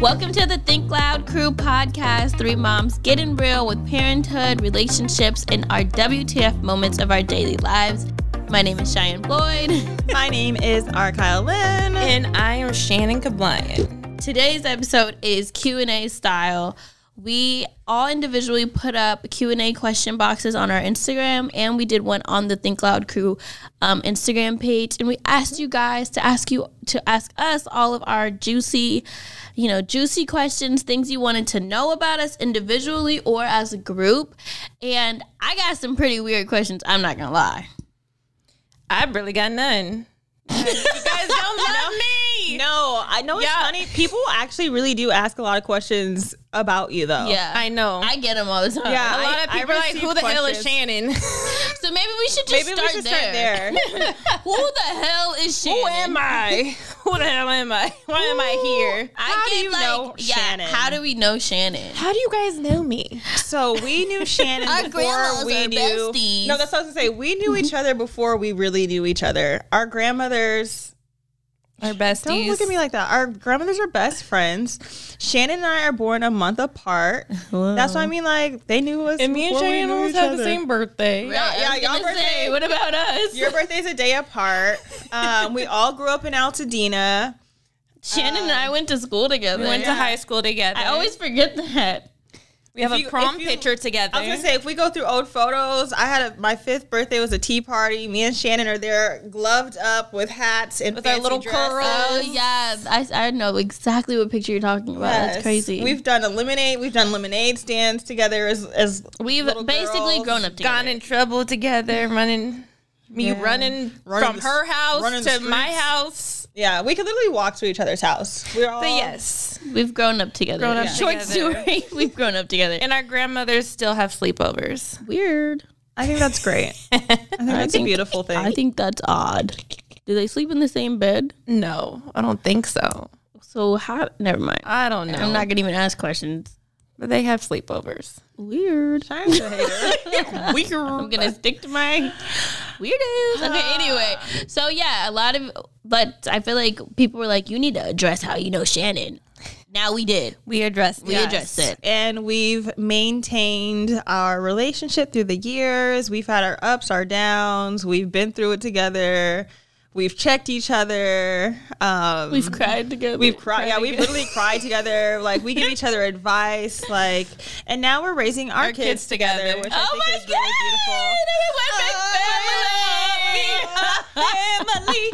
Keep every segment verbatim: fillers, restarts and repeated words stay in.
Welcome to the Think Loud Crew podcast. Three moms getting real with parenthood, relationships, and our W T F moments of our daily lives. My name is Cheyenne Floyd. My name is R. Kyle Lynn. And I am Shannon Cablain. Today's episode is Q and A style. We all individually put up Q and A question boxes on our Instagram, and we did one on the Think Loud Crew um, Instagram page. And we asked you guys to ask you to ask us all of our juicy, you know, juicy questions, things you wanted to know about us individually or as a group. And I got some pretty weird questions. I'm not gonna lie. I really got none. You guys don't love me. No, I know it's yeah. funny. People actually really do ask a lot of questions about you, though. Yeah, I know. I get them all the time. Yeah, a lot I, of people are like, "Who the questions. hell is Shannon?" So maybe we should just maybe start, we should there. start there. Who the hell is Shannon? Who am I? Who the hell am I? Why Ooh, am I here? I how get, do you like, know yeah, Shannon? How do we know Shannon? How do you guys know me? So we knew Shannon our before we knew. Besties. No, that's what I was gonna say. We knew each other before we really knew each other. Our grandmothers. Our besties. Don't look at me like that. Our grandmothers are best friends. Shannon and I are born a month apart. Wow. That's what I mean. Like, they knew us. And me and Shannon almost have the same birthday. Right. Yeah, yeah, y'all birthday. Say, what about us? Your birthday's a day apart. Um, we all grew up in Altadena. Shannon um, and I went to school together. We went yeah. to high school together. I always forget that. We have if a you, prom you, picture together. I was gonna say, if we go through old photos, I had a, my fifth birthday was a tea party. Me and Shannon are there, gloved up with hats and with fancy our little dresses. Curls. Oh yeah, I, I know exactly what picture you're talking about. Yes. That's crazy. We've done a lemonade. We've done lemonade stands together as as we've basically girls. grown up together, gone in trouble together, running me yeah. running, running from the, her house to my house. Yeah, we could literally walk to each other's house. We're all. But yes, we've grown up together. Grown up yeah. Short together. story. We've grown up together. And our grandmothers still have sleepovers. Weird. I think that's great. I think that's I think, a beautiful thing. I think that's odd. Do they sleep in the same bed? No, I don't think so. So how? Never mind. I don't know. I'm not going to even ask questions. But they have sleepovers. Weird. I'm going to stick to my weirdos. Okay, anyway. So, yeah, a lot of, but I feel like people were like, you need to address how you know Shannon. Now we did. We addressed it. We yes. addressed it. And we've maintained our relationship through the years. We've had our ups, our downs. We've been through it together. We've checked each other. Um, we've cried together. We've cried. Yeah, we've literally cried together. Like, we give each other advice. Like, and now we're raising our, our kids, kids together, together, which oh I think is God. really beautiful. Family.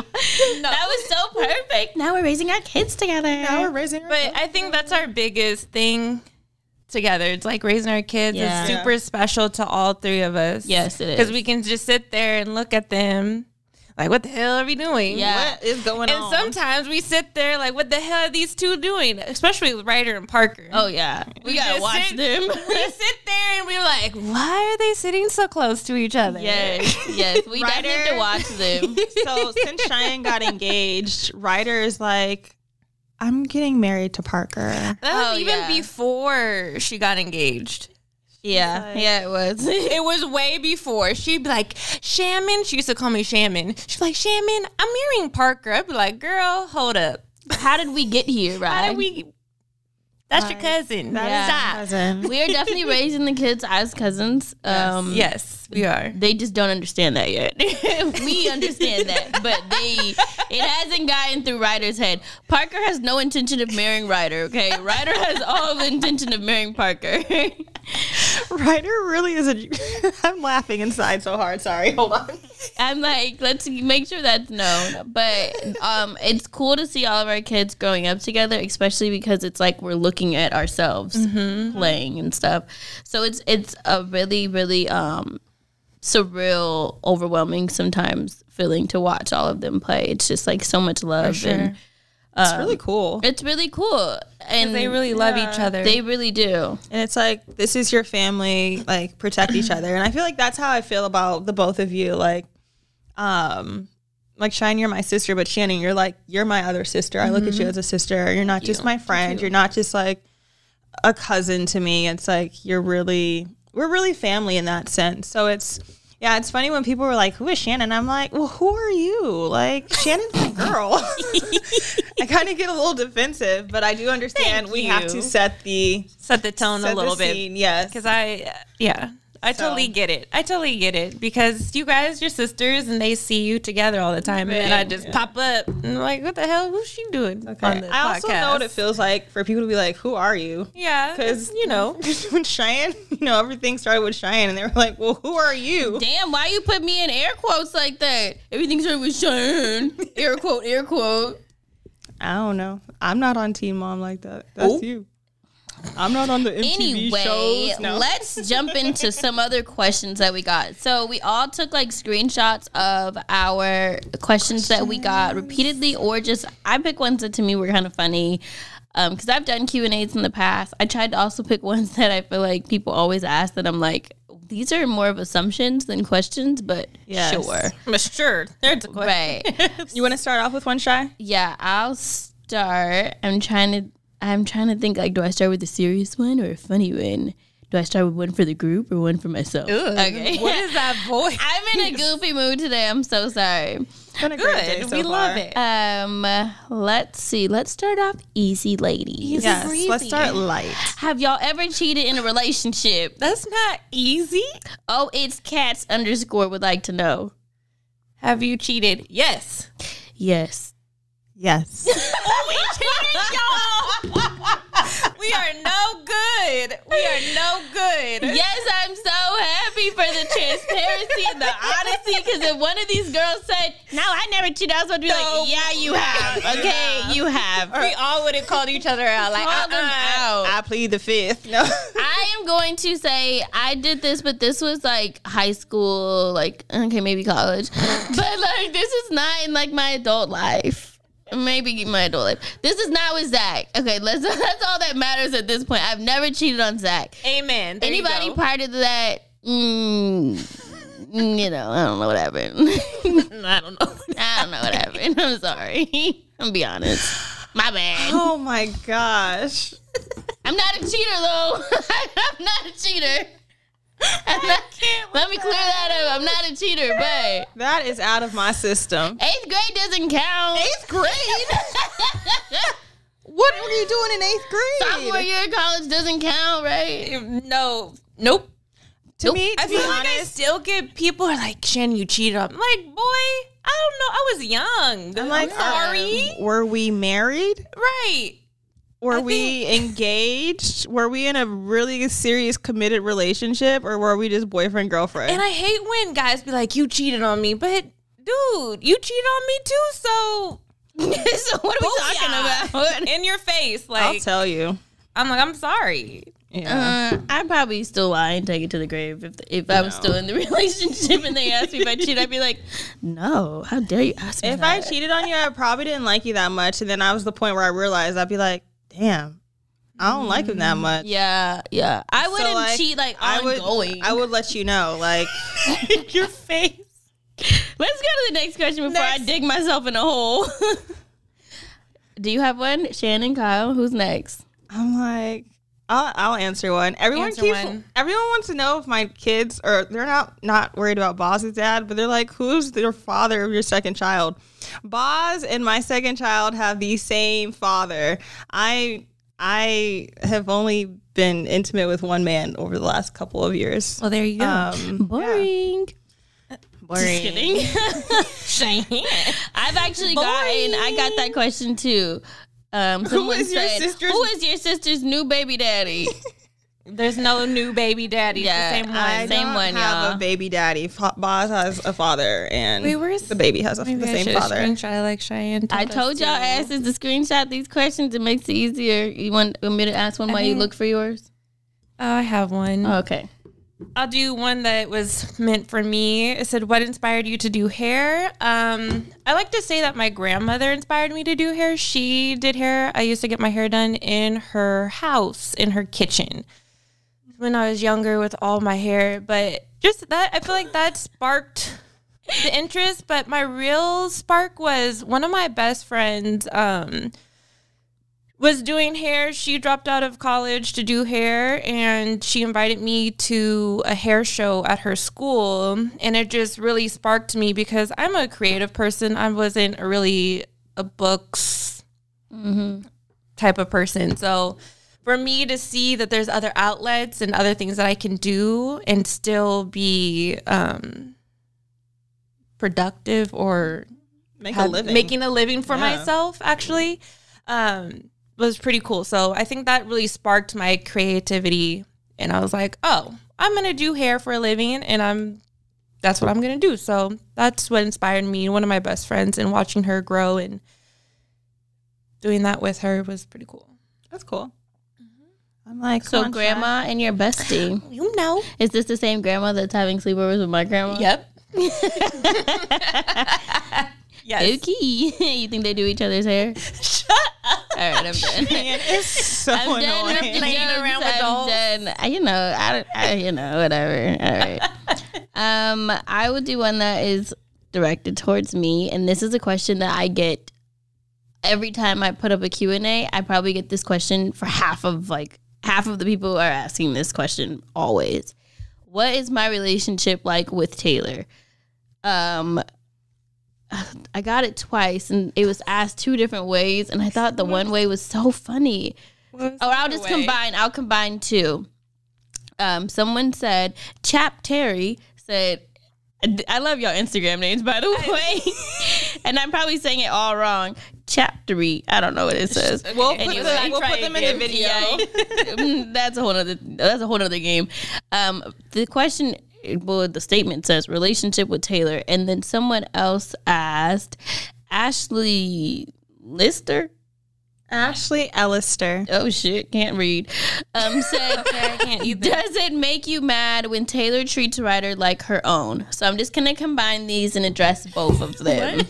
No. That was so perfect. Now we're raising our kids together. Now we're raising our but kids. But I think that's our biggest thing together. It's like raising our kids yeah. is super yeah. special to all three of us. Yes, it is. Because we can just sit there and look at them. Like, what the hell are we doing? Yeah. What is going and on? And sometimes we sit there like, what the hell are these two doing? Especially with Ryder and Parker. Oh, yeah. We, we got to watch sit, them. We sit there and we're like, why are they sitting so close to each other? Yes. Yes. We Ryder, definitely have to watch them. So since Cheyenne got engaged, Ryder is like, I'm getting married to Parker. That was oh, even yeah. before she got engaged. Yeah, like, yeah, it was. It was way before. She'd be like, Shaman. She used to call me Shaman. She'd be like, Shaman, I'm marrying Parker. I'd be like, girl, hold up. How did we get here, right? How did we? That's right. your cousin. That yeah. is cousin. We are definitely raising the kids as cousins. Yes. Um, yes, we are. They just don't understand that yet. We understand that, but they it hasn't gotten through Ryder's head. Parker has no intention of marrying Ryder, okay? Ryder has all the intention of marrying Parker. Ryder really is a... I'm laughing inside so hard. Sorry. Hold on. I'm like, let's make sure that's known. But um, it's cool to see all of our kids growing up together, especially because it's like we're looking at ourselves mm-hmm. playing and stuff. So it's it's a really, really um, surreal, overwhelming sometimes feeling to watch all of them play. It's just like so much love. Sure. And um, it's really cool. It's really cool. And they really love yeah. each other. They really do. And it's like, this is your family, like, protect each other. And I feel like that's how I feel about the both of you. Like, um, like, Cheyenne, you're my sister, but Shannon, you're like, you're my other sister. I look mm-hmm. at you as a sister. You're not Thank just you. my friend. You. You're not just, like, a cousin to me. It's like, you're really, we're really family in that sense. So it's, yeah, it's funny when people were like, who is Shannon? I'm like, well, who are you? Like, Shannon's my girl. I kind of get a little defensive, but I do understand Thank we you. have to set the... Set the tone set a little bit. Scene, yes. Because I, yeah, I so. totally get it. I totally get it. Because you guys, you're sisters, and they see you together all the time. Right. And then I just yeah. pop up. And I'm like, what the hell? Who's she doing okay. on this I also podcast? know what it feels like for people to be like, who are you? Yeah. Because, you know, when Cheyenne... You know, everything started with Cheyenne, and they were like, well, who are you? Damn, why you put me in air quotes like that? Everything started with Cheyenne. Air quote, air quote. I don't know. I'm not on Teen Mom like that. That's Ooh. you. I'm not on the M T V anyway, shows. No. Let's jump into some other questions that we got. So we all took, like, screenshots of our questions, questions. that we got repeatedly, or just I picked ones that to me were kind of funny. Because um, I've done Q and A's in the past. I tried to also pick ones that I feel like people always ask that I'm like, these are more of assumptions than questions, but yes. sure. But sure. There's a question. Right. You want to start off with one, Shy? Yeah, I'll start. I'm trying to I'm trying to think, like, do I start with a serious one or a funny one? Do I start with one for the group or one for myself? Ooh, okay. What is that voice? I'm in a goofy mood today. I'm so sorry. It's been a Good. Great day so we far. love it. Um, uh, let's see. Let's start off easy, ladies. Easy yes. Breezy. Let's start light. Have y'all ever cheated in a relationship? That's not easy. Oh, it's cats underscore would like to know. Have you cheated? Yes. Yes. Yes. Oh, we cheated, y'all. We are no good. We are no good. Yes, I'm so happy for the transparency and the honesty, because if one of these girls said, no, I never cheated, I was going to be no. like, yeah, you have. Okay, yeah. you have. Or we all would have called each other out. Like, uh-uh, them out. I plead the fifth. No. I am going to say I did this, but this was like high school, like, okay, maybe college. But like, this is not in like my adult life. Maybe my adult life. This is not with Zach. Okay, let's, that's all that matters at this point. I've never cheated on Zach. Amen. There Anybody part of that, mm, you know, I don't know what happened. I don't know. I don't know what happened. I'm sorry. I'm going to be honest. My bad. Oh, my gosh. I'm not a cheater, though. I'm not a cheater. Not, let me clear that up. I'm not a cheater, but that is out of my system. Eighth grade doesn't count. Eighth grade. What were you doing in eighth grade? Sophomore year of college doesn't count, right? No. Nope. To nope. me, to I feel honest, like I still get people are like, Shannon, you cheated on me. Like, boy, I don't know. I was young. I'm like, sorry. Um, were we married? Right. Were I we think- engaged? Were we in a really serious committed relationship, or were we just boyfriend, girlfriend? And I hate when guys be like, you cheated on me, but dude, you cheated on me too, so so what are we oh, talking yeah. about? In your face. Like, I'll tell you. I'm like, I'm sorry. Yeah. Uh, I'd probably still lie and take it to the grave if the, if no. I was still in the relationship and they asked me if I cheated. I'd be like, no, how dare you ask me if that. I cheated on you, I probably didn't like you that much. And then I was the point where I realized I'd be like, damn, I don't mm-hmm. like him that much. Yeah, yeah. I wouldn't so, like, cheat like ongoing. I would, I would let you know, like, your face. Let's go to the next question before next. I dig myself in a hole. Do you have one? Shannon, Kyle, who's next? I'm like, I'll, I'll answer one. Everyone answer keeps. One. Everyone wants to know if my kids are, they're not, not worried about Boz's dad, but they're like, who's their father of your second child? Boz and my second child have the same father. I I have only been intimate with one man over the last couple of years. Well, there you go. Um, Boring. Yeah. Boring. Just kidding. I've actually Boring. gotten, I got that question too. Um, who is your said, sister's? Who is your sister's new baby daddy? There's no new baby daddy. Yeah, it's the same one. I same don't one, have y'all. a baby daddy. Fa- Boz has a father, and we were, the baby has a, the I same father. Screenshot like Cheyenne. I told y'all asses to screenshot these questions. It makes it easier. You want, want me to ask one I while think, you look for yours? Oh, I have one. Oh, okay. I'll do one that was meant for me. It said, what inspired you to do hair? Um, I like to say that my grandmother inspired me to do hair. She did hair. I used to get my hair done in her house, in her kitchen, when I was younger with all my hair. But just that, I feel like that sparked the interest. But my real spark was one of my best friends, um, was doing hair. She dropped out of college to do hair, and she invited me to a hair show at her school, and it just really sparked me because I'm a creative person. I wasn't really a books mm-hmm. type of person. So for me to see that there's other outlets and other things that I can do and still be um, productive or Make have, a living. making a living for yeah. myself, actually, um, was pretty cool. So I think that really sparked my creativity, and I was like, oh, I'm gonna do hair for a living, and I'm that's what I'm gonna do. So that's what inspired me, one of my best friends, and watching her grow and doing that with her was pretty cool. That's cool. Mm-hmm. I'm like, so grandma and your bestie. You know, is this the same grandma that's having sleepovers with my grandma? Yep. Yes. Okay. You think they do each other's hair? Shut up. All right, I'm done. Man, it's so I'm annoying. Done playing jokes. around with dolls. I, you know, I, I, you know, whatever. All right. um, I will do one that is directed towards me, and this is a question that I get every time I put up a Q and A. I probably get this question for half of like half of the people are asking this question always. What is my relationship like with Taylor? Um. I got it twice, and it was asked two different ways, and I thought the one way was so funny. Oh, I'll just way? combine. I'll combine two. Um, someone said, Chap Terry said, I love y'all Instagram names, by the way. And I'm probably saying it all wrong. Chaptery. I don't know what it says. We'll put, anyway, the, we'll put them in the video. Yeah. That's a whole other, that's a whole other game. Um, the question... Well, the statement says relationship with Taylor, and then someone else asked Ashley Lister, Ashley Ellister. Oh shit, can't read. Um, said, okay, can't does it make you mad when Taylor treats Ryder like her own? So I'm just gonna combine these and address both of them.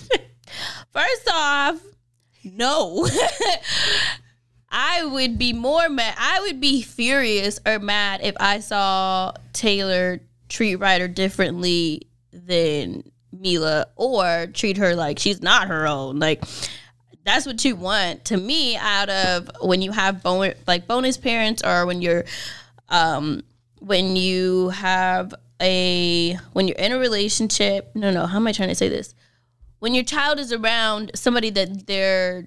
First off, no. I would be more mad. I would be furious or mad if I saw Taylor treat Ryder differently than Mila, or treat her like she's not her own. Like, that's what you want. To me, out of when you have bon- like bonus parents, or when you're um when you have a when you're in a relationship no no how am I trying to say this when your child is around somebody that they're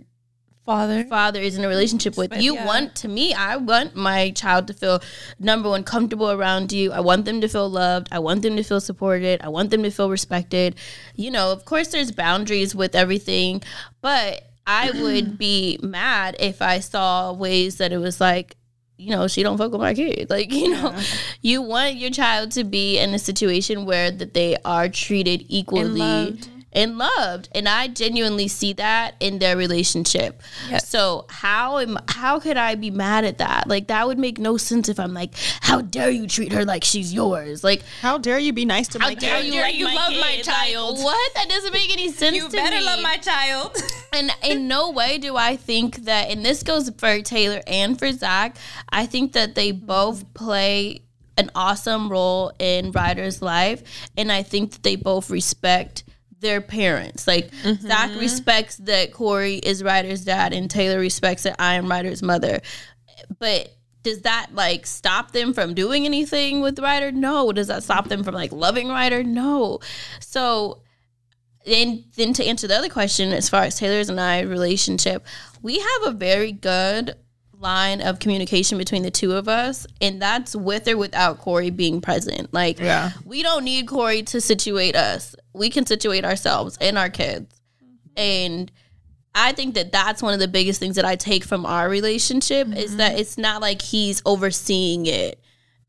father father is in a relationship with. But, you yeah. want, to me, I want my child to feel, number one, comfortable around you. I want them to feel loved. I want them to feel supported. I want them to feel respected. You know, of course there's boundaries with everything, but I would be mad if I saw ways that it was like, you know, she don't fuck with my kid. Like, you know, yeah. you want your child to be in a situation where that they are treated equally and loved. And loved. And I genuinely see that in their relationship. Yes. So how am how could I be mad at that? Like, that would make no sense if I'm like, how dare you treat her like she's yours? Like, how dare you be nice to my kid? How dare you, like, you my love kid. my child? Like, what? That doesn't make any sense to me. You better love my child. And in no way do I think that, and this goes for Taylor and for Zach, I think that they both play an awesome role in Ryder's life. And I think that they both respect their parents. Like, mm-hmm. Zach respects that Corey is Ryder's dad, and Taylor respects that I am Ryder's mother. But does that, like, stop them from doing anything with Ryder? No. Does that stop them from, like, loving Ryder? No. So then then to answer the other question, as far as Taylor's and I relationship, we have a very good line of communication between the two of us, and that's with or without Corey being present. Like, yeah. we don't need Corey to situate us. We can situate ourselves and our kids. And I think that that's one of the biggest things that I take from our relationship, mm-hmm. is that it's not like he's overseeing it.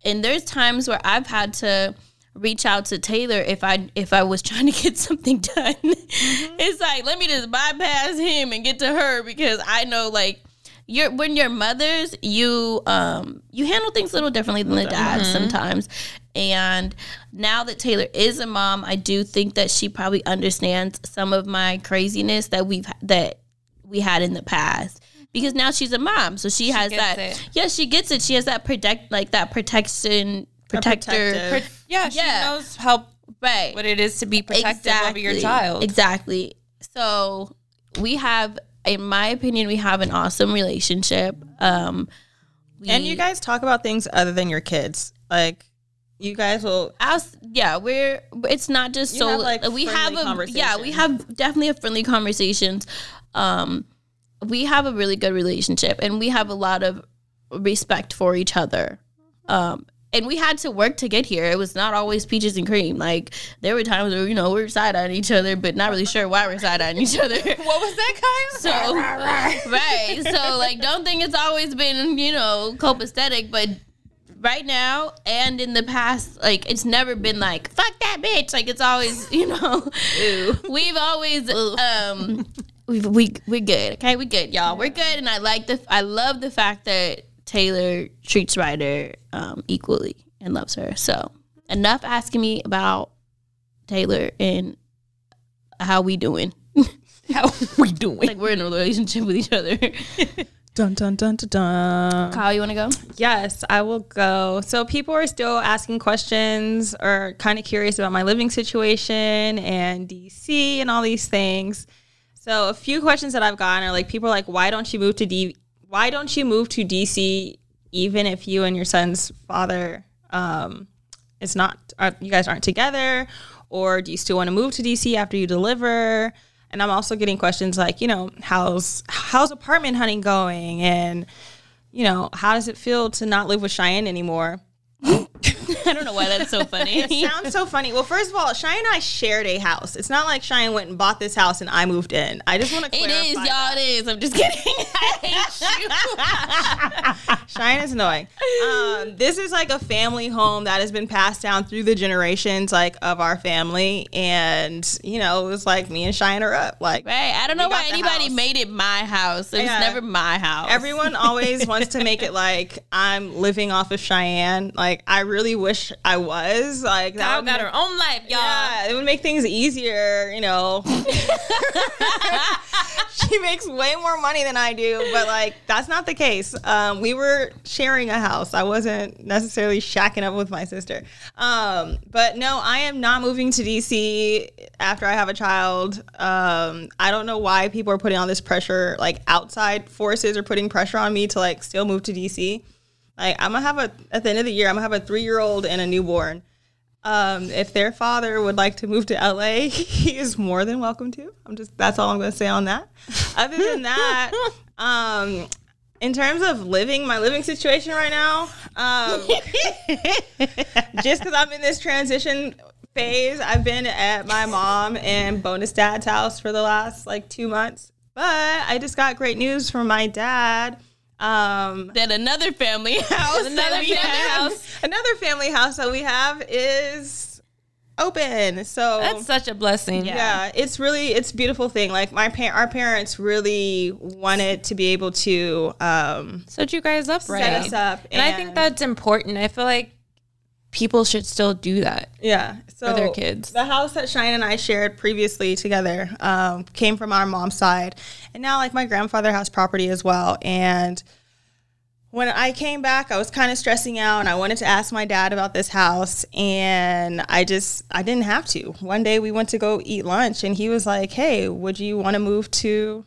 And there's times where I've had to reach out to Taylor if I if I was trying to get something done. Mm-hmm. It's like, let me just bypass him and get to her, because I know, like, You're, when you're mothers, you um, you handle things a little differently than the dads mm-hmm. sometimes. And now that Taylor is a mom, I do think that she probably understands some of my craziness that we've that we had in the past, because now she's a mom, so she, she has that. Yes, yeah, she gets it. She has that protect like that protection protector. Pro- yeah, she yeah. knows how right. what it is to be protective exactly. over your child. Exactly. So we have. In my opinion, we have an awesome relationship. Um, we, and you guys talk about things other than your kids. Like, you guys will ask. Yeah, we're. It's not just so. Have, like, we have a. Yeah, we have definitely have friendly conversations. Um, we have a really good relationship, and we have a lot of respect for each other. Um, and we had to work to get here. It was not always peaches and cream. Like, there were times where, you know, we were side-eyeing each other, but not really sure why we're side-eyeing each other. What was that, Kyle? So, right. So, like, don't think it's always been, you know, copacetic, but right now and in the past, like, it's never been like, fuck that bitch. Like, it's always, you know, Ew. we've always, um, we've, we, we're good. Okay, we're good, y'all. We're good, and I like the, I love the fact that Taylor treats Ryder um, equally and loves her. So enough asking me about Taylor and how we doing. How we doing? Like, we're in a relationship with each other. Dun, dun, dun, dun, dun. Kyle, you want to go? Yes, I will go. So people are still asking questions or kind of curious about my living situation and D C and all these things. So a few questions that I've gotten are like, people are like, why don't you move to D C? Why don't you move to D C even if you and your son's father um, is not, are, you guys aren't together? Or do you still want to move to D C after you deliver? And I'm also getting questions like, you know, how's how's apartment hunting going? And, you know, how does it feel to not live with Cheyenne anymore? I don't know why that's so funny. It sounds so funny. Well, first of all, Cheyenne and I shared a house. It's not like Cheyenne went and bought this house and I moved in. I just want to clarify. It is, y'all. That. It is. I'm just kidding. I hate you. Cheyenne is annoying. Um, this is like a family home that has been passed down through the generations, like, of our family. And, you know, it was like me and Cheyenne are up. Like, right. I don't know why anybody house. made it my house. It was yeah. never my house. Everyone always wants to make it like I'm living off of Cheyenne. Like, I really wish I was like that. Girl got make, her own life, y'all. Yeah, it would make things easier, you know. She makes way more money than I do, but like that's not the case. Um, we were sharing a house. I wasn't necessarily shacking up with my sister. Um, but no, I am not moving to D C after I have a child. Um, I don't know why people are putting all this pressure, like outside forces are putting pressure on me to like still move to D C. Like, I'm going to have a, at the end of the year, I'm going to have a three-year-old and a newborn. Um, if their father would like to move to L A, he is more than welcome to. I'm just, that's all I'm going to say on that. Other than that, um, in terms of living, my living situation right now, um, just because I'm in this transition phase, I've been at my mom and bonus dad's house for the last like two months. But I just got great news from my dad. Um, then another family house, another family have, house, another family house that we have is open. So that's such a blessing. Yeah, yeah, it's really, it's a beautiful thing. Like my pa- our parents really wanted to be able to um, set you guys up, right? Set us up, and, and I think that's important. I feel like people should still do that. Yeah, so for their kids. The house that Cheyenne and I shared previously together um, came from our mom's side. And now, like, my grandfather has property as well. And when I came back, I was kind of stressing out, and I wanted to ask my dad about this house. And I just, I didn't have to. One day we went to go eat lunch, and he was like, hey, would you want to move to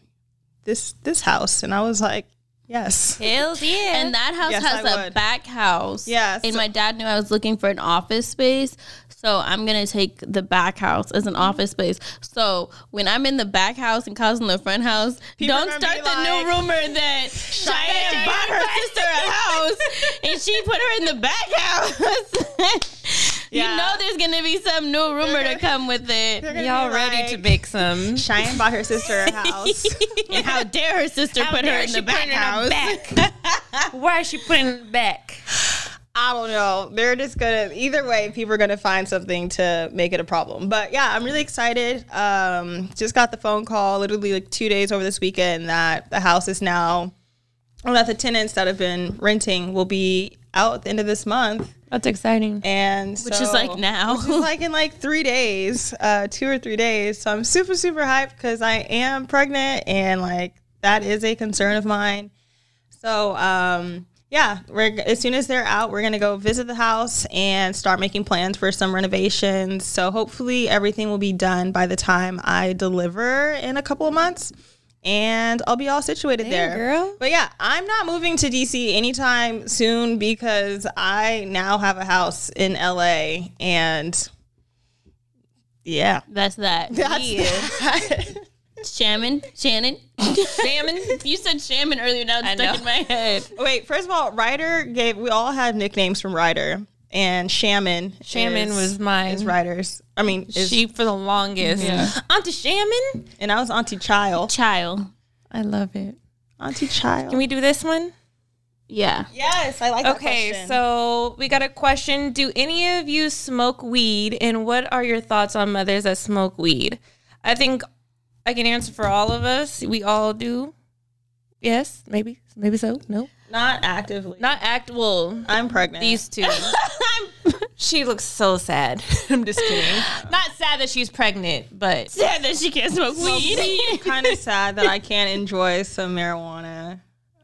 this this house? And I was like, yes. Hell yeah. And that house yes, has I a would. back house. Yes. And my dad knew I was looking for an office space. So I'm going to take the back house as an office space. So when I'm in the back house and causing the front house, people don't start the like, new rumor that Cheyenne bought her sister a house and she put her in the back house. Yeah. You know there's going to be some new rumor gonna, to come with it. Y'all ready like, to make some. Cheyenne bought her sister a house. And how dare her sister how put her in the back house. Back. Why is she putting it in the back? I don't know. They're just going to, either way, people are going to find something to make it a problem. But yeah, I'm really excited. Um, just got the phone call literally like two days over this weekend that the house is now, well, that the tenants that have been renting will be out at the end of this month. That's exciting. And so, which is like now. Which is like in like three days, uh, two or three days. So I'm super, super hyped because I am pregnant and like that is a concern of mine. So, um, yeah, we're, as soon as they're out, we're going to go visit the house and start making plans for some renovations. So hopefully everything will be done by the time I deliver in a couple of months, and I'll be all situated there. There, girl. But yeah, I'm not moving to D C anytime soon because I now have a house in L A, and yeah. That's that. That's yeah. that. Shaman, Shannon, Shaman. You said Shaman earlier. Now it's I stuck know. in my head. Wait, first of all, Ryder gave. We all had nicknames from Ryder, and Shaman. Shaman is, was mine. Is Ryder's. I mean, is, she for the longest. Yeah. Auntie Shaman, and I was Auntie Child. Child, I love it. Auntie Child. Can we do this one? Yeah. Yes, I like. Okay, that question. So we got a question. Do any of you smoke weed, and what are your thoughts on mothers that smoke weed? I think. I can answer for all of us. We all do. Yes, maybe. Maybe so. No. Not actively. Not act. Well, I'm pregnant. These two. I'm, she looks so sad. I'm just kidding. Not sad that she's pregnant, but sad that she can't smoke weed. Kind of sad that I can't enjoy some marijuana.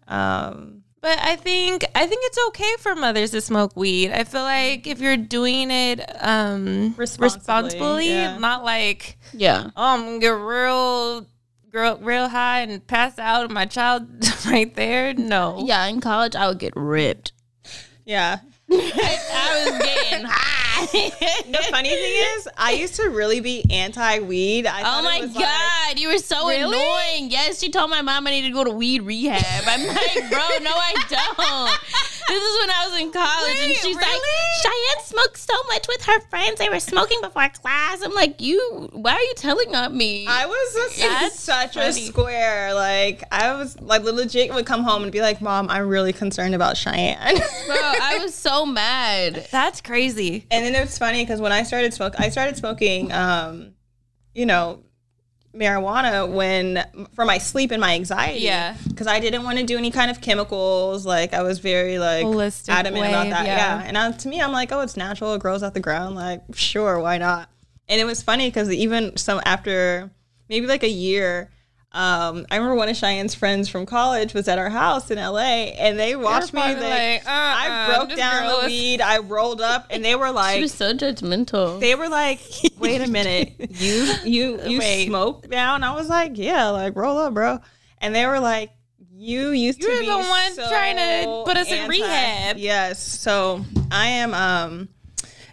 Um, but I think I think it's okay for mothers to smoke weed. I feel like if you're doing it um, responsibly, responsibly yeah. not like. Yeah. Oh, I'm gonna get real, real, real high and pass out and my child right there. No. Yeah, in college I would get ripped. Yeah. I, I was getting high. The funny thing is, I used to really be anti-weed. I oh my god, like, you were so really? annoying. Yes, she told my mom I need to go to weed rehab. I'm like, bro, no, I don't. This is when I was in college. Wait, and she's really? like, Cheyenne smoked so much with her friends. They were smoking before class. I'm like, you, why are you telling on me? I was a, such funny. a square. Like, I was, like, legit would come home and be like, Mom, I'm really concerned about Cheyenne. Bro, I was so mad. That's crazy. And then it's funny because when I started smoking, I started smoking, um, you know, marijuana when for my sleep and my anxiety, yeah, because I didn't want to do any kind of chemicals. Like I was very like holistic adamant wave, about that, yeah. yeah. And I, to me, I'm like, oh, it's natural, it grows out the ground. Like, sure, why not? And it was funny because even some after maybe like a year, um, I remember one of Cheyenne's friends from college was at our house in L A, and they watched me. They, like, uh, I broke down the weed, I rolled up, and they were like, she was so judgmental. They were like, wait a minute, you you you wait. smoke now? And I was like, yeah, like roll up, bro. And they were like, you used You're to be the one so trying to put us anti- in rehab. Yes, so I am. Um,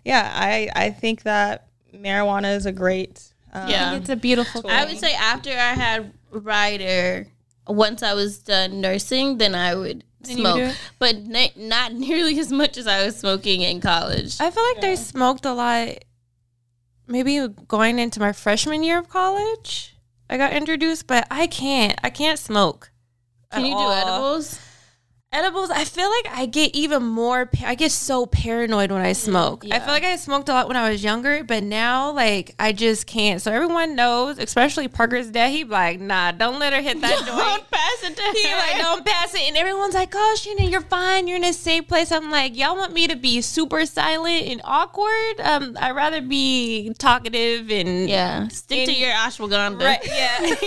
yeah, I, I think that marijuana is a great um, yeah. I think it's a beautiful tool. I would say after I had Ryder, once I was done nursing, then I would and smoke. But na- not nearly as much as I was smoking in college. I feel like yeah. I smoked a lot maybe going into my freshman year of college. I got introduced, but I can't. I can't smoke. Can you all. do edibles? Edibles, I feel like I get even more, I get so paranoid when I smoke. Yeah. I feel like I smoked a lot when I was younger, but now, like, I just can't. So everyone knows, especially Parker's dad, he's like, nah, don't let her hit that joint. Don't pass it to her. He's like, don't pass it. And everyone's like, oh, Shannon, you're fine. You're in a safe place. I'm like, y'all want me to be super silent and awkward? Um, I'd rather be talkative and. Yeah. Stick and, to your ashwagandha. Right, yeah. Wait,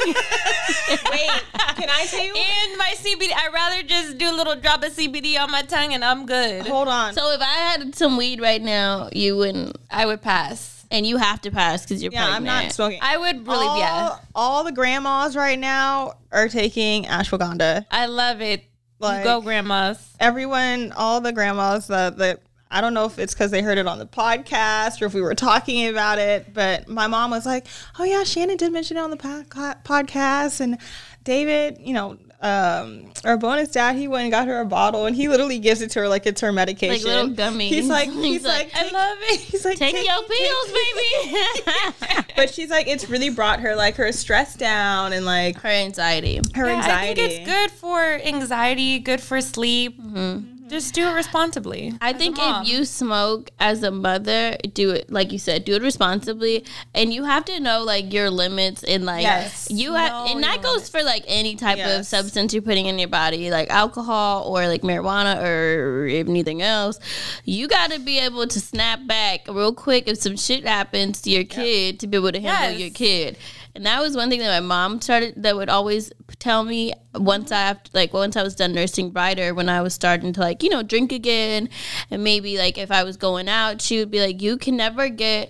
can I tell you? And my C B D, I'd rather just do a little drop of C B D on my tongue and I'm good. Hold on. So if I had some weed right now, you wouldn't. I would pass. And you have to pass because you're yeah, pregnant. Yeah, I'm not smoking. I would really, all, yeah. All the grandmas right now are taking ashwagandha. I love it. Like, you go, grandmas. Everyone, all the grandmas, that the, I don't know if it's because they heard it on the podcast or if we were talking about it, but my mom was like, oh, yeah, Shannon did mention it on the pod- podcast. And David, you know, Um, our bonus dad, he went and got her a bottle, and he literally gives it to her like it's her medication, like little gummies. He's like, he's, he's like, like I love it. He's like, take, take your pills, baby. But she's like, it's really brought her like her stress down and like her anxiety. Her yeah, anxiety. I think it's good for anxiety, good for sleep. Mm-hmm. Mm-hmm. Just do it responsibly. I think if you smoke as a mother, do it like you said, do it responsibly, and you have to know like your limits and like yes. you have, no, and that goes limits. for like any type yes. of substance. Since you're putting in your body, like alcohol or like marijuana or anything else, you got to be able to snap back real quick if some shit happens to your kid yep. to be able to handle yes. your kid. And that was one thing that my mom started that would always tell me once I like once I was done nursing Ryder, when I was starting to like, you know, drink again, and maybe like if I was going out, she would be like, you can never get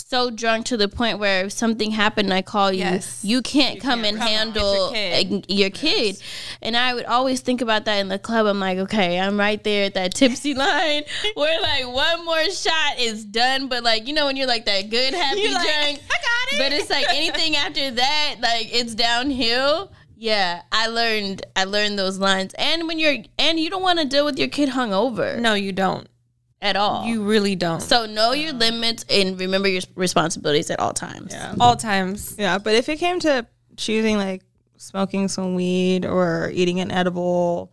so drunk to the point where if something happened and I call you, yes. you can't you come can't and come handle kid. A, your yes. kid. And I would always think about that in the club. I'm like, okay, I'm right there at that tipsy line where like one more shot is done. But like, you know, when you're like that good, happy you're drunk. Like, I got it. But it's like anything after that, like it's downhill. Yeah, I learned, I learned those lines. And when you're, and you don't want to deal with your kid hungover. No, you don't. At all. You really don't. So know your limits and remember your responsibilities at all times. Yeah. All times. Yeah, but if it came to choosing like smoking some weed or eating an edible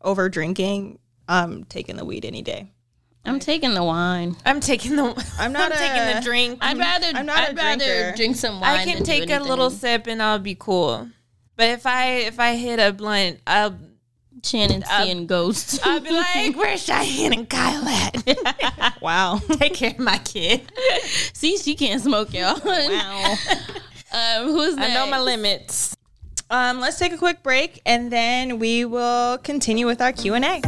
over drinking, I'm taking the weed any day. I'm like, taking the wine. I'm taking the I'm not I'm a, taking the drink. I'd rather I'm not I'd a rather drinker. drink some wine. I can take a little sip and I'll be cool. But if I if I hit a blunt, I'll Shannon seeing ghosts. I'll be like, where's Cheyenne and Kyle at? Wow. Take care of my kid. See, she can't smoke, y'all. Wow. um, who's that? I know my limits. Um, let's take a quick break, and then we will continue with our Q and A.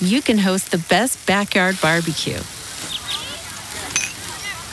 You can host the best backyard barbecue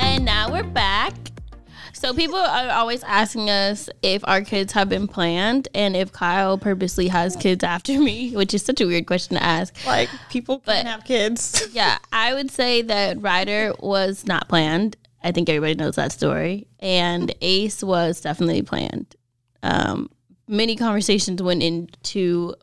And now we're back. So people are always asking us if our kids have been planned and if Kyle purposely has kids after me, which is such a weird question to ask. Like, people can but, have kids. Yeah, I would say that Ryder was not planned. I think everybody knows that story. And Ace was definitely planned. Um, many conversations went into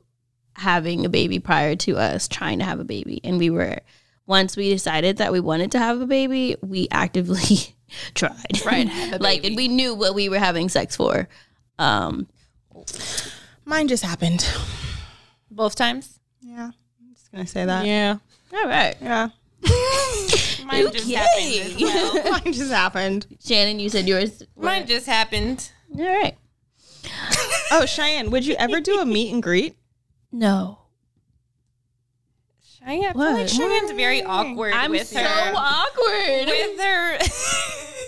having a baby prior to us trying to have a baby. And we were, once we decided that we wanted to have a baby, we actively tried. Right. Like, and we knew what we were having sex for. Um, Mine just happened. Both times? Yeah. I'm just going to say that. Yeah. All right. Yeah. Mine okay. just happened as well. Mine just happened. Shannon, you said yours. Were... Mine just happened. All right. Oh, Cheyenne, would you ever do a meet and greet? No. Cheyenne, I feel like Cheyenne's very awkward I'm with so her. I'm so awkward. With her.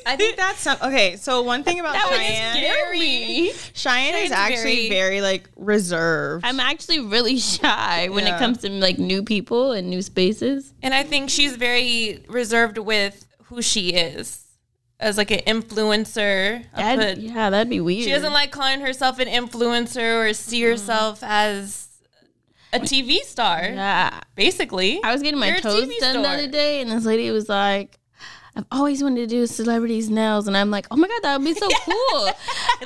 I think that's some, okay, so one thing about that Cheyenne. That was scary. Cheyenne Cheyenne's is actually very, very, like, reserved. I'm actually really shy when yeah. it comes to, like, new people and new spaces. And I think she's very reserved with who she is. As, like, an influencer. That'd, put, yeah, that'd be weird. She doesn't like calling herself an influencer or see mm-hmm. herself as a T V star. Yeah. Basically. I was getting my You're toes done star. the other day, and this lady was like, I've always wanted to do celebrities' nails. And I'm like, oh, my God, that would be so cool.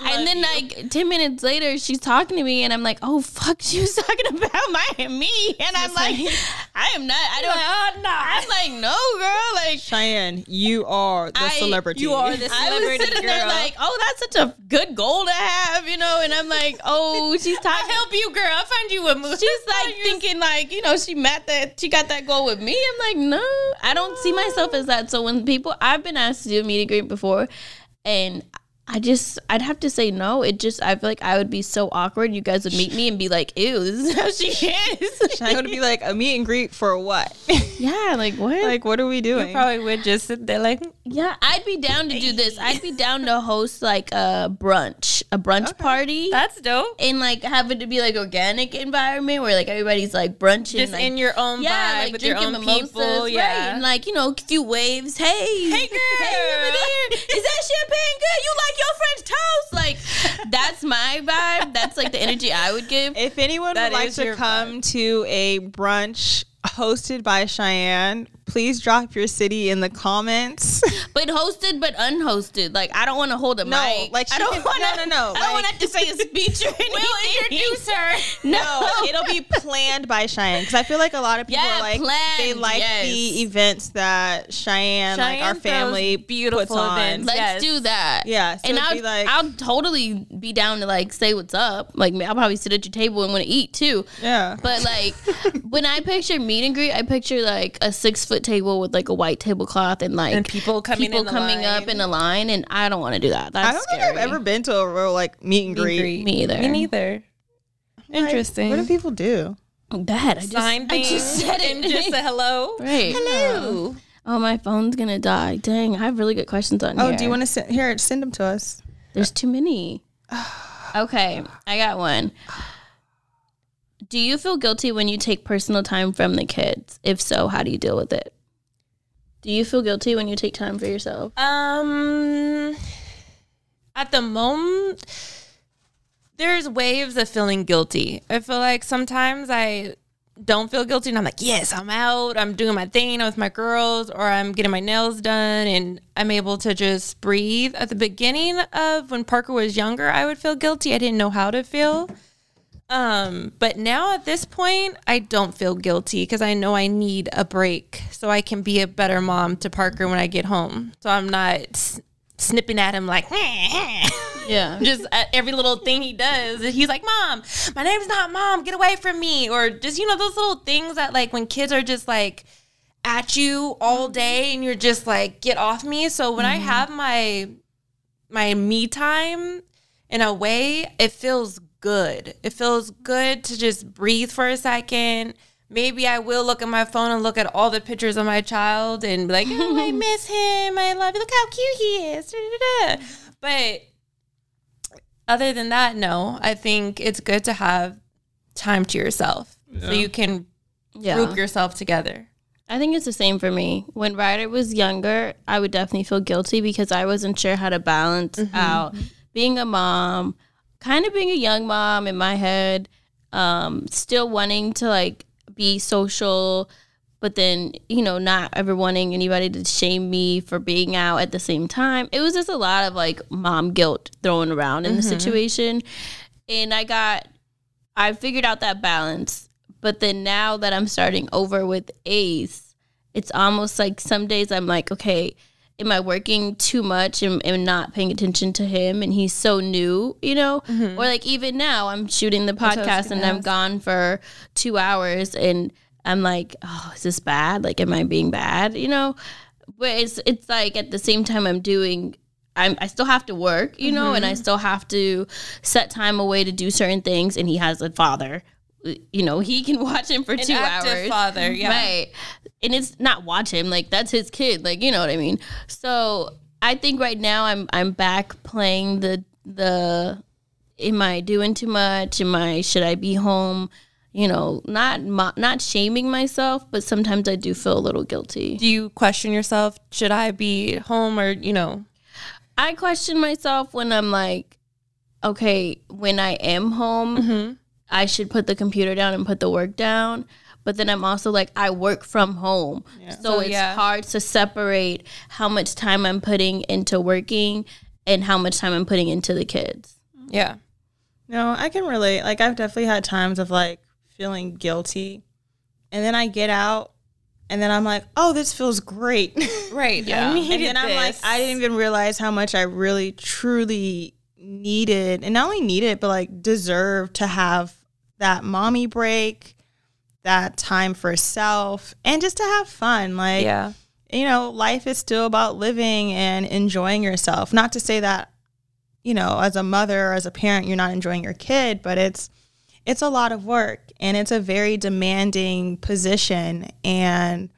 And then, you. like, ten minutes later, she's talking to me, and I'm like, oh, fuck, she was talking about my me. And I'm like, like, I am not. I don't. Like, oh, no. I'm like, no, girl. Like, Cheyenne, you are the I, celebrity. You are the celebrity, I was sitting girl. there like, oh, that's such a good goal to have, you know. And I'm like, oh, she's talking. I'll help you, girl. I'll find you a movie. She's, like, thinking, like, you know, she met that. She got that goal with me. I'm like, no. I don't see myself as that. So when people. I've been asked to do a meet and greet before, and I just I'd have to say no. It just I feel like I would be so awkward. You guys would meet me and be like, ew, this is how she is. I would be like, a meet and greet for what? Yeah, like what? Like, what are we doing? You probably would just sit there like, yeah, I'd be down to do this. I'd be down to host like a brunch, a brunch okay. party. That's dope. And like have it to be like organic environment where like everybody's like brunching. Just like, in your own yeah, vibe like, with your own mimosas, people. Yeah. Right. And like, you know, a few waves. Hey. Hey, girl. Hey, over there. Is that champagne good? You like your French toast? Like, that's my vibe. That's like the energy I would give. If anyone that would like to come vibe. to a brunch hosted by Cheyenne, please drop your city in the comments. But hosted, but unhosted. Like, I don't want to hold a no, mic. Like, I don't want to. No, no, no. I like, don't want to have to say a speech or anything. We'll introduce her. No, no, it'll be planned by Cheyenne, because I feel like a lot of people yeah, are like planned, they like yes. the events that Cheyenne, Cheyenne like our family, beautiful puts on. Events. Let's yes. do that. Yeah, so and I'll be like, I'll totally be down to like say what's up. Like, I'll probably sit at your table and want to eat too. Yeah, but like when I picture meet and greet, I picture like a six foot table with like a white tablecloth and like and people coming people in coming line. up in a line, and I don't want to do that. That's I don't scary. think I've ever been to a real like meet and greet. greet. Me either. Me neither. Interesting. Like, what do people do? Bad. I just, Sign I just said it. Just a hello. Right. Hello. Oh, my phone's gonna die. Dang, I have really good questions on oh, here. Oh, do you want to send here? Send them to us. There's too many. Okay, I got one. Do you feel guilty when you take personal time from the kids? If so, how do you deal with it? Do you feel guilty when you take time for yourself? Um, at the moment, there's waves of feeling guilty. I feel like sometimes I don't feel guilty, and I'm like, yes, I'm out. I'm doing my thing with my girls, or I'm getting my nails done, and I'm able to just breathe. At the beginning of when Parker was younger, I would feel guilty. I didn't know how to feel. Um, but now at this point, I don't feel guilty because I know I need a break so I can be a better mom to Parker when I get home. So I'm not s- snipping at him like, yeah, just at every little thing he does. And he's like, Mom, my name's not Mom. Get away from me. Or just, you know, those little things that like when kids are just like at you all day and you're just like, get off me. So when mm-hmm. I have my, my me time in a way, it feels good. Good. It feels good to just breathe for a second. Maybe I will look at my phone and look at all the pictures of my child and be like, oh, I miss him. I love you. Look how cute he is. But other than that, no, I think it's good to have time to yourself yeah. so you can yeah. group yourself together. I think it's the same for me. When Ryder was younger, I would definitely feel guilty because I wasn't sure how to balance mm-hmm. out being a mom, kind of being a young mom in my head, um, still wanting to, like, be social, but then, you know, not ever wanting anybody to shame me for being out at the same time. It was just a lot of, like, mom guilt thrown around in mm-hmm. the situation. And I got, I figured out that balance But then now that I'm starting over with Ace, it's almost like some days I'm like, okay, am I working too much and, and not paying attention to him? And he's so new, you know? Mm-hmm. Or like even now I'm shooting the podcast and ask. I'm gone for two hours and I'm like, oh, is this bad? Like, am I being bad? You know? But it's it's like at the same time I'm doing, I'm, I still have to work, you mm-hmm. know, and I still have to set time away to do certain things. And he has a father. You know, he can watch him for An two active hours. Father, yeah. Right. And it's not watch him, like that's his kid. Like, you know what I mean? So I think right now I'm I'm back playing the the am I doing too much? Am I should I be home? You know, not not shaming myself, but sometimes I do feel a little guilty. Do you question yourself, should I be home or, you know? I question myself when I'm like, okay, when I am home, mm-hmm. I should put the computer down and put the work down. But then I'm also like, I work from home. Yeah. So, so it's yeah. hard to separate how much time I'm putting into working and how much time I'm putting into the kids. Yeah. No, I can relate. Like, I've definitely had times of, like, feeling guilty. And then I get out. And then I'm like, oh, this feels great. Right. Yeah. I needed and then I'm this. like, I didn't even realize how much I really, truly needed. And not only needed, but, like, deserved to have that mommy break, that time for self, and just to have fun. Like, yeah. you know, life is still about living and enjoying yourself. Not to say that, you know, as a mother or as a parent, you're not enjoying your kid, but it's, it's a lot of work and it's a very demanding position. And,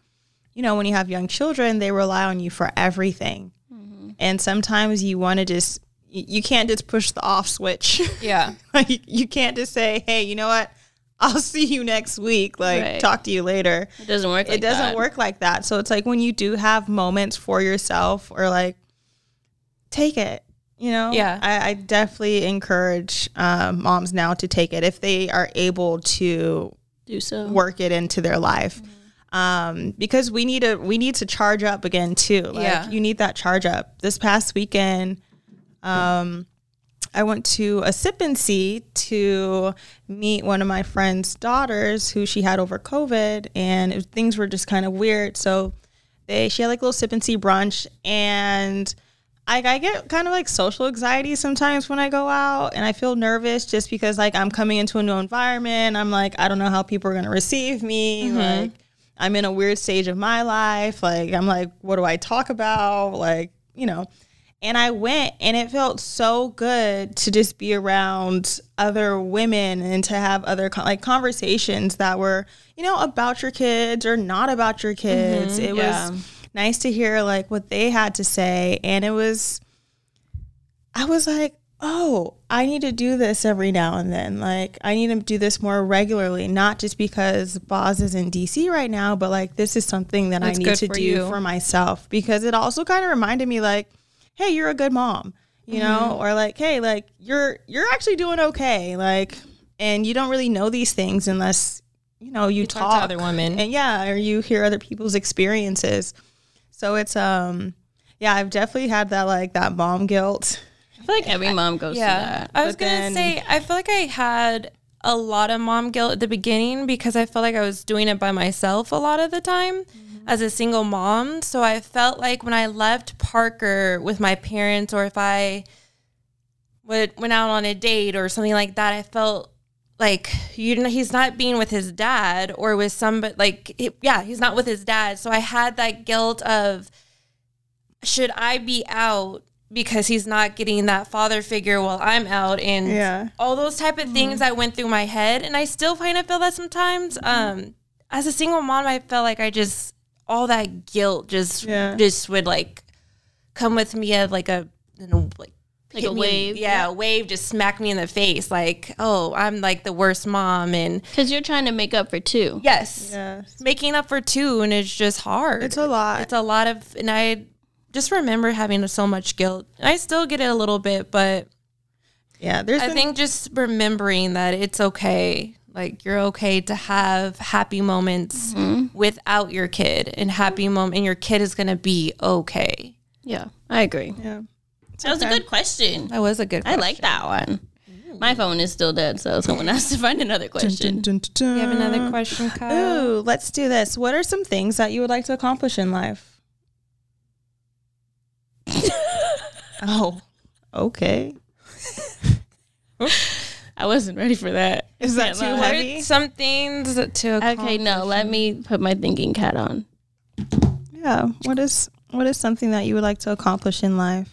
you know, when you have young children, they rely on you for everything. Mm-hmm. And sometimes you want to just, you can't just push the off switch. Yeah. Like, you can't just say, hey, you know what? I'll see you next week. Like, right. talk to you later. It doesn't work like that. It doesn't that. work like that. So it's like when you do have moments for yourself or like, take it. You know, yeah. I, I definitely encourage um, moms now to take it if they are able to do so, work it into their life, mm-hmm. um, because we need to we need to charge up again too. Like, yeah, you need that charge up. This past weekend, um, I went to a sip and see to meet one of my friend's daughters who she had over COVID, and it, things were just kind of weird. So they she had like a little sip and see brunch and. I, I get kind of like social anxiety sometimes when I go out and I feel nervous just because like I'm coming into a new environment. I'm like, I don't know how people are going to receive me. Mm-hmm. Like I'm in a weird stage of my life. Like I'm like, what do I talk about? Like, you know, and I went and it felt so good to just be around other women and to have other con- like conversations that were, you know, about your kids or not about your kids. Mm-hmm. It yeah. was nice to hear like what they had to say. And it was, I was like, oh, I need to do this every now and then. Like I need to do this more regularly, not just because Boz is in D C right now, but like, this is something that That's I need to for do you. for myself, because it also kind of reminded me like, hey, you're a good mom, you mm-hmm. know, or like, hey, like you're, you're actually doing okay. Like, and you don't really know these things unless, you know, you, you talk, talk to other women and yeah, or you hear other people's experiences. So it's, um, yeah, I've definitely had that, like, that mom guilt. I feel like every mom goes yeah. through that. I was going to say, I feel like I had a lot of mom guilt at the beginning because I felt like I was doing it by myself a lot of the time mm-hmm. as a single mom. So I felt like when I left Parker with my parents or if I would, went out on a date or something like that, I felt like, you know, he's not being with his dad or with somebody like, it, yeah, he's not with his dad. So I had that guilt of, should I be out because he's not getting that father figure while I'm out? And yeah. all those type of mm-hmm. things that went through my head. And I still kind of feel that sometimes. Mm-hmm. Um, as a single mom, I felt like I just, all that guilt just, yeah. just would like come with me of like a, you know, like, Like a wave. Me, yeah, a wave just smacked me in the face. Like, oh, I'm like the worst mom. And because you're trying to make up for two. Yes. yes. Making up for two, and it's just hard. It's a lot. It's a lot of, and I just remember having so much guilt. I still get it a little bit, but yeah, there's. I been- think just remembering that it's okay. Like, you're okay to have happy moments mm-hmm. without your kid, and happy moment, and your kid is going to be okay. Yeah, I agree. Yeah. That was a good question. That was a good question. I like that one. Yeah. My phone is still dead, so someone has to find another question. Dun, dun, dun, dun. You have another question, Kyle? Ooh, let's do this. What are some things that you would like to accomplish in life? Oh, okay. I wasn't ready for that. Is that too heavy? Some things to accomplish. Okay, no, let me put my thinking cap on. Yeah, what is what is something that you would like to accomplish in life?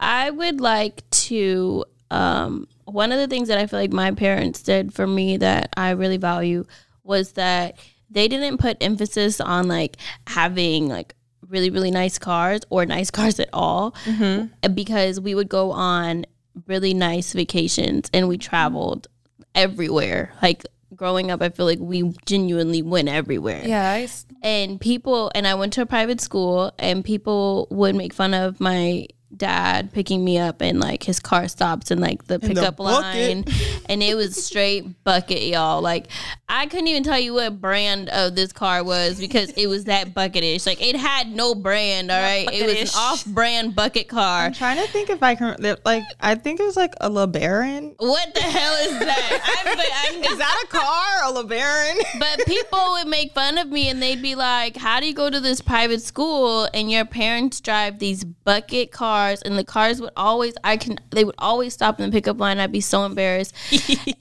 I would like to, um, one of the things that I feel like my parents did for me that I really value was that they didn't put emphasis on like having like really, really nice cars or nice cars at all, mm-hmm. because we would go on really nice vacations and we traveled everywhere. Like growing up, I feel like we genuinely went everywhere. Yeah. I... And people, and I went to a private school and people would make fun of my dad picking me up and like his car stops and like the pickup the line and it was straight bucket, y'all. Like I couldn't even tell you what brand of this car was because it was that bucketish. Like it had no brand. All right, it was an off-brand bucket car. I'm trying to think if I can like I think it was like a LeBaron. What the hell is that? I'm, I'm, is that a car? A LeBaron? But people would make fun of me and they'd be like, "How do you go to this private school and your parents drive these bucket cars?" And the cars would always, I can, they would always stop in the pickup line. I'd be so embarrassed.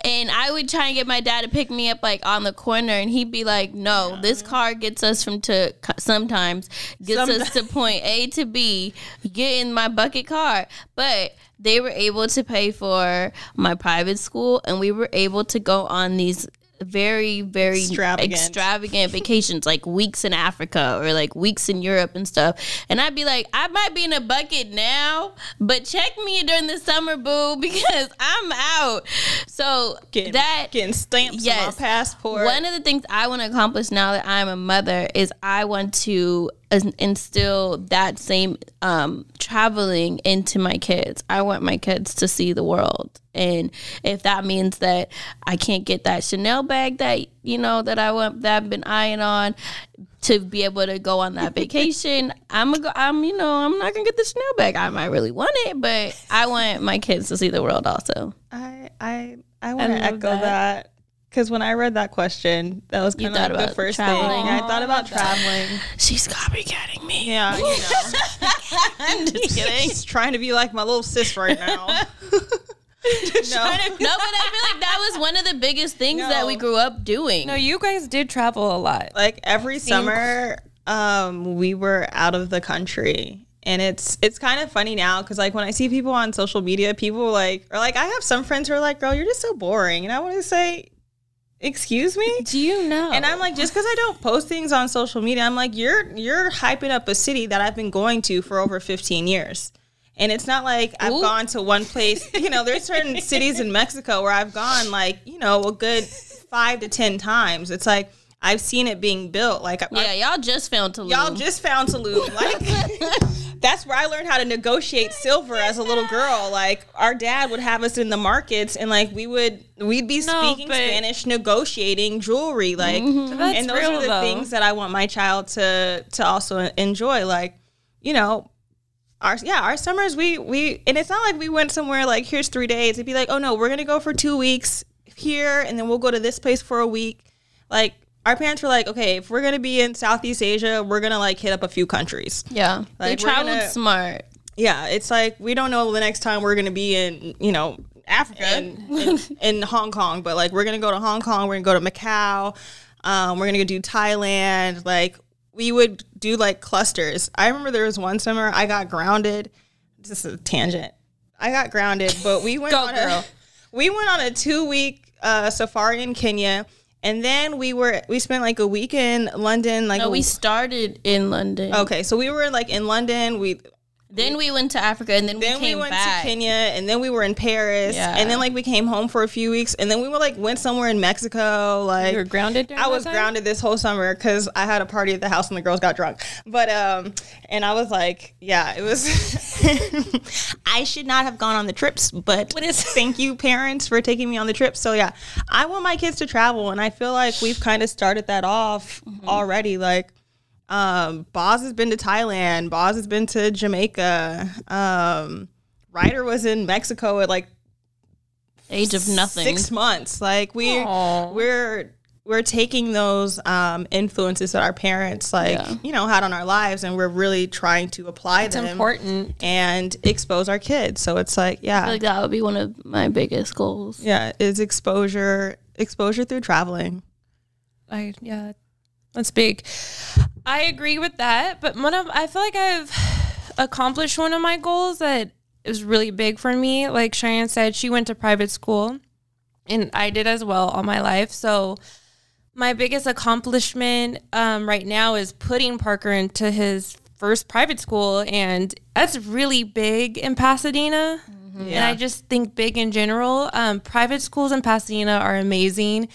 And I would try and get my dad to pick me up like on the corner, and he'd be like, "No, yeah. this car gets us from to sometimes gets sometimes. us to point A to B. Get in my bucket car." But they were able to pay for my private school, and we were able to go on these very, very extravagant. extravagant vacations, like weeks in Africa or like weeks in Europe and stuff. And I'd be like, I might be in a bucket now, but check me during the summer, boo, because I'm out. So getting, that getting stamps yes, on my passport. One of the things I want to accomplish now that I'm a mother is I want to instill that same um, traveling into my kids. I want my kids to see the world. And if that means that I can't get that Chanel bag that, you know, that I want, that I've been eyeing on, to be able to go on that vacation, I'm gonna go, I'm, you know, I'm not gonna get the Chanel bag. I might really want it, but I want my kids to see the world also. I I I want to echo that. that. Because when I read that question, that was kind of like the first traveling. thing. I thought about traveling. She's copycatting me. Yeah, you know. I'm just kidding. She's trying to be like my little sis right now. no. no, but I feel like that was one of the biggest things no. that we grew up doing. No, you guys did travel a lot. Like every summer, um, we were out of the country. And it's it's kind of funny now because, like, when I see people on social media, people like are like, I have some friends who are like, girl, you're just so boring. And I want to say... Excuse me? Do you know? And I'm like, just because I don't post things on social media, I'm like, you're you're hyping up a city that I've been going to for over fifteen years. And it's not like I've Ooh. gone to one place. You know, there's certain cities in Mexico where I've gone, like, you know, a good five to ten times. It's like I've seen it being built. Like, yeah, I, y'all just found Tulum. Y'all just found Tulum. Like, that's where I learned how to negotiate silver as a little girl. Like, our dad would have us in the markets, and like we would, we'd be no, speaking Spanish, negotiating jewelry. Like, mm-hmm. and those real, are the though. things that I want my child to to also enjoy. Like, you know. Our, yeah, our summers, we, we, and it's not like we went somewhere like, here's three days. It'd be like, oh no, we're going to go for two weeks here, and then we'll go to this place for a week. Like, our parents were like, okay, if we're going to be in Southeast Asia, we're going to like hit up a few countries. Yeah. Like, they traveled gonna, smart. Yeah. It's like, we don't know the next time we're going to be in, you know, Africa and, and, and Hong Kong, but like, we're going to go to Hong Kong. We're going to go to Macau. Um, we're going to do Thailand. Like, we would do like clusters. I remember there was one summer I got grounded. This is a tangent. I got grounded, but we went Go on girl. a we went on a two week uh, safari in Kenya, and then we were we spent like a week in London. Like no, we started in London. Okay, so we were like in London. We then we went to Africa, and then, then we came we went back. to Kenya, and then we were in Paris, yeah. and then like we came home for a few weeks, and then we were like went somewhere in Mexico. Like, you were grounded. I was grounded this whole summer because I had a party at the house and the girls got drunk. But um, and I was like, yeah, it was. I should not have gone on the trips, but what is thank you parents for taking me on the trip. So yeah, I want my kids to travel, and I feel like we've kind of started that off mm-hmm. already. Like. Um, Boz has been to Thailand. Boz has been to Jamaica. Um, Ryder was in Mexico at like age of nothing. Six months. Like we Aww. we're we're taking those um, influences that our parents like yeah. you know had on our lives, and we're really trying to apply it's them. It's important and expose our kids. So it's like yeah, I feel like that would be one of my biggest goals. Yeah, is exposure exposure through traveling. I yeah, that's big. I agree with that, but one of I feel like I've accomplished one of my goals that is really big for me. Like Cheyenne said, she went to private school, and I did as well all my life. So my biggest accomplishment um, right now is putting Parker into his first private school, and that's really big in Pasadena. Mm-hmm. Yeah. And I just think big in general. Um, private schools in Pasadena are amazing,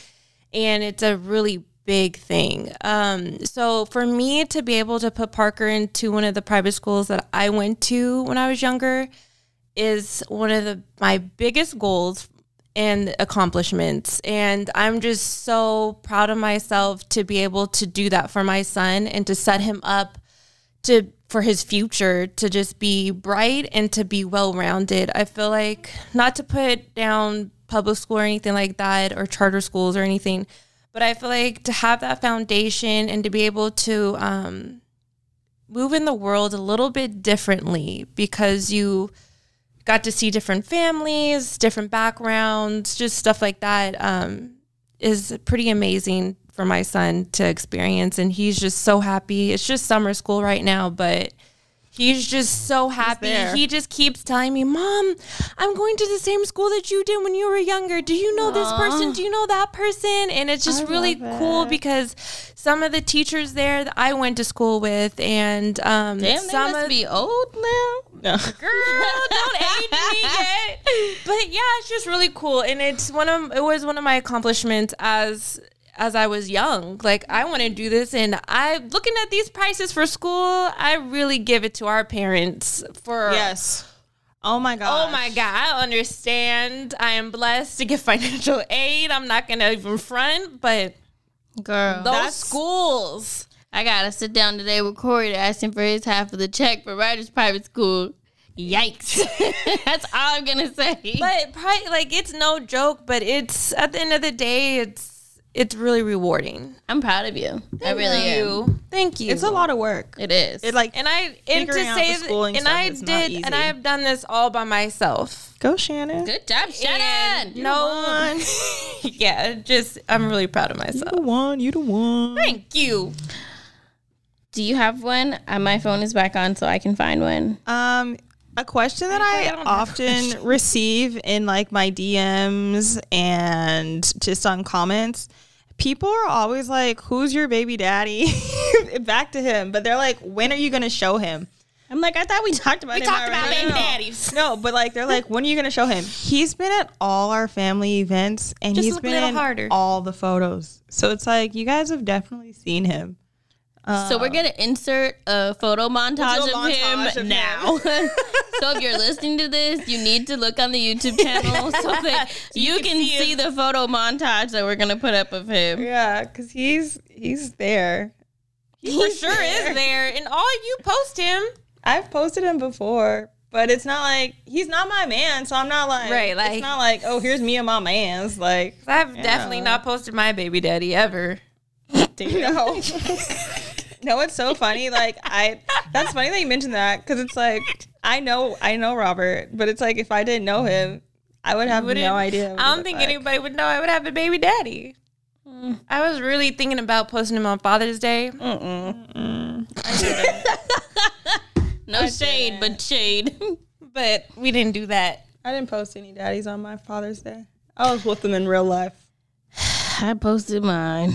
and it's a really big thing. Um, so for me to be able to put Parker into one of the private schools that I went to when I was younger is one of the, my biggest goals and accomplishments. And I'm just so proud of myself to be able to do that for my son and to set him up to for his future to just be bright and to be well-rounded. I feel like, not to put down public school or anything like that, or charter schools or anything, but I feel like to have that foundation and to be able to um, move in the world a little bit differently, because you got to see different families, different backgrounds, just stuff like that um, is pretty amazing for my son to experience. And he's just so happy. It's just summer school right now, but he's just so happy. He just keeps telling me, Mom, I'm going to the same school that you did when you were younger. Do you know Aww. this person? Do you know that person? And it's just I really cool it. because some of the teachers there that I went to school with, and um, damn, some they must of, be old now. No. Girl, don't age me yet. But yeah, it's just really cool, and it's one of it was one of my accomplishments as. as I was young. Like, I want to do this, and I looking at these prices for school, I really give it to our parents for yes. Oh my god. Oh my god. I understand. I am blessed to get financial aid. I'm not going to even front, but girl, those that's- schools. I got to sit down today with Corey to ask him for his half of the check for Ryder's private school. Yikes. That's all I'm going to say. But probably, like, it's no joke, but it's at the end of the day, it's It's really rewarding. I'm proud of you. Thank I really you. am. Thank you. It's a lot of work. It is. It like and I and to say that, and I did and I have done this all by myself. Go Shannon. Good job, Shannon. And no one. yeah, just I'm really proud of myself. You the one. You the one. Thank you. Do you have one? Uh, my phone is back on, so I can find one. Um. A question that I, I often receive in like my D Ms and just on comments, people are always like, who's your baby daddy? Back to him. But they're like, when are you going to show him? I'm like, I thought we talked about we him. We talked already. about baby no, no, no. daddies. No, but like, they're like, when are you going to show him? He's been at all our family events, and just he's been in harder. all the photos. So it's like, you guys have definitely seen him. Uh, so we're going to insert a photo montage we'll of montage him of now. Him. So if you're listening to this, you need to look on the YouTube channel so that you, you can, can see, see the photo montage that we're going to put up of him. Yeah, because he's he's there. He he's for sure there. is there. And all of you post him. I've posted him before, but it's not like, he's not my man, so I'm not like, right, like it's not like, oh, here's me and my man's. Like I've definitely know. not posted my baby daddy ever. No. No, it's so funny. Like I, that's funny that you mentioned that, because it's like I know, I know Robert, but it's like if I didn't know him, I would have no idea. I don't think like. anybody would know I would have a baby daddy. Mm. I was really thinking about posting him on Father's Day. Mm-mm. Mm. I no I shade, didn't. but shade. But we didn't do that. I didn't post any daddies on my Father's Day. I was with them in real life. I posted mine.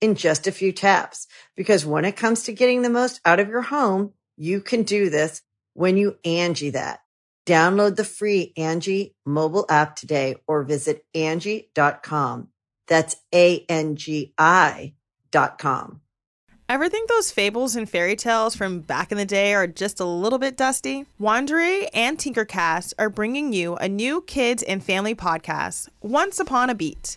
in just a few taps. Because when it comes to getting the most out of your home, you can do this when you Angie that. Download the free Angie mobile app today or visit Angie dot com. That's A N G I dot com. Ever think those fables and fairy tales from back in the day are just a little bit dusty? Wandery and Tinkercast are bringing you a new kids and family podcast, Once Upon a Beat.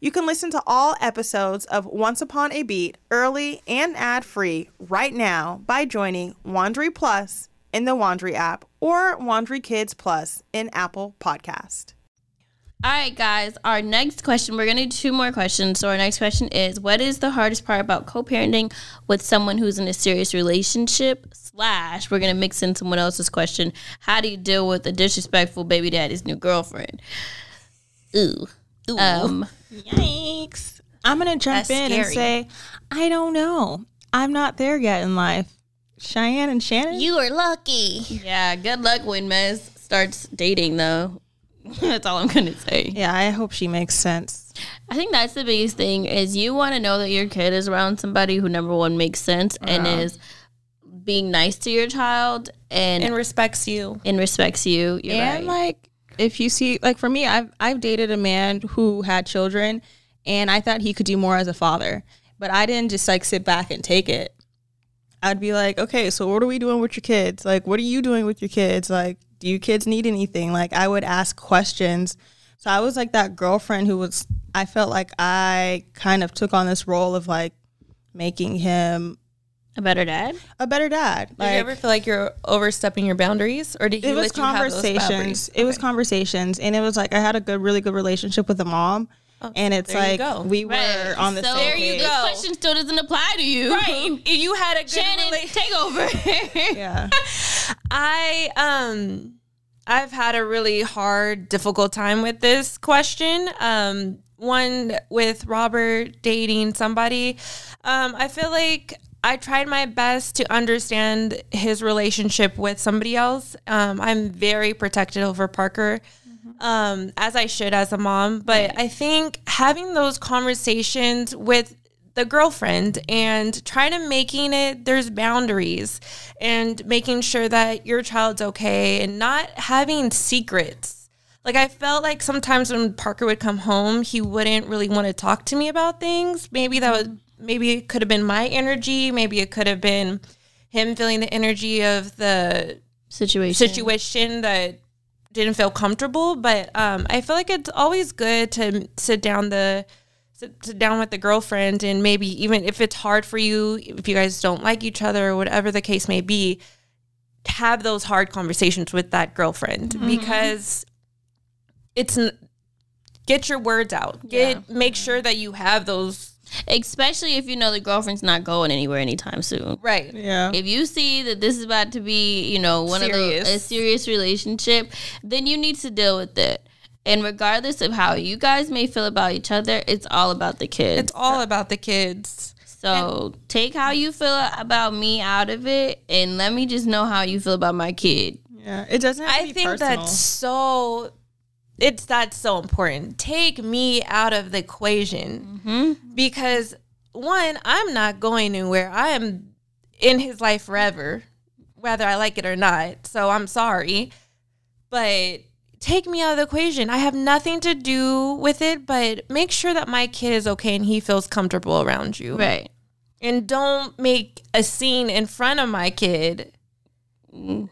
You can listen to all episodes of Once Upon a Beat early and ad-free right now by joining Wondery Plus in the Wondery app or Wondery Kids Plus in Apple Podcast. All right, guys, our next question, we're going to do two more questions. So our next question is, what is the hardest part about co-parenting with someone who's in a serious relationship? Slash, we're going to mix in someone else's question. How do you deal with a disrespectful baby daddy's new girlfriend? Ooh. Ooh. Um, Yikes. I'm going to jump in scary. and say, I don't know. I'm not there yet in life. Cheyenne and Shannon? You are lucky. Yeah, good luck when Mez starts dating, though. That's all I'm going to say. Yeah, I hope she makes sense. I think that's the biggest thing is you want to know that your kid is around somebody who, number one, makes sense yeah. and is being nice to your child. And, and respects you. And respects you. You're and, right. like, if you see, like, for me, I've, I've dated a man who had children, and I thought he could do more as a father. But I didn't just, like, sit back and take it. I'd be like, okay, so what are we doing with your kids? Like, what are you doing with your kids? Like, do you kids need anything? Like, I would ask questions. So I was like that girlfriend who was, I felt like I kind of took on this role of like making him a better dad. A better dad. Like, did you ever feel like you're overstepping your boundaries, or did he let you have those boundaries? It was conversations, and it was like I had a good, really good relationship with the mom. And it's there like we were right. on the so same page. This question still doesn't apply to you, right? If you had a good Shannon rela- take over. Yeah, I um, I've had a really hard, difficult time with this question. Um, one with Robert dating somebody. Um, I feel like I tried my best to understand his relationship with somebody else. Um, I'm very protective over Parker. Um, as I should as a mom, but right. I think having those conversations with the girlfriend and trying to making it, there's boundaries and making sure that your child's okay and not having secrets. Like I felt like sometimes when Parker would come home, he wouldn't really want to talk to me about things. Maybe that was, maybe it could have been my energy. Maybe it could have been him feeling the energy of the situation, situation that didn't feel comfortable, but um, I feel like it's always good to sit down the sit, sit down with the girlfriend, and maybe even if it's hard for you, if you guys don't like each other or whatever the case may be, have those hard conversations with that girlfriend mm-hmm. because it's get your words out. Get yeah. make sure that you have those. Especially if you know the girlfriend's not going anywhere anytime soon. Right. Yeah. If you see that this is about to be, you know, one serious. of the, a serious relationship, then you need to deal with it. And regardless of how you guys may feel about each other, it's all about the kids. It's all about the kids. So and- take how you feel about me out of it, and let me just know how you feel about my kid. Yeah. It doesn't have to I be think personal. That's so... It's that's so important. Take me out of the equation mm-hmm. because one, I'm not going anywhere. I am in his life forever, whether I like it or not. So I'm sorry, but take me out of the equation. I have nothing to do with it, but make sure that my kid is okay and he feels comfortable around you. Right. And don't make a scene in front of my kid. Mm.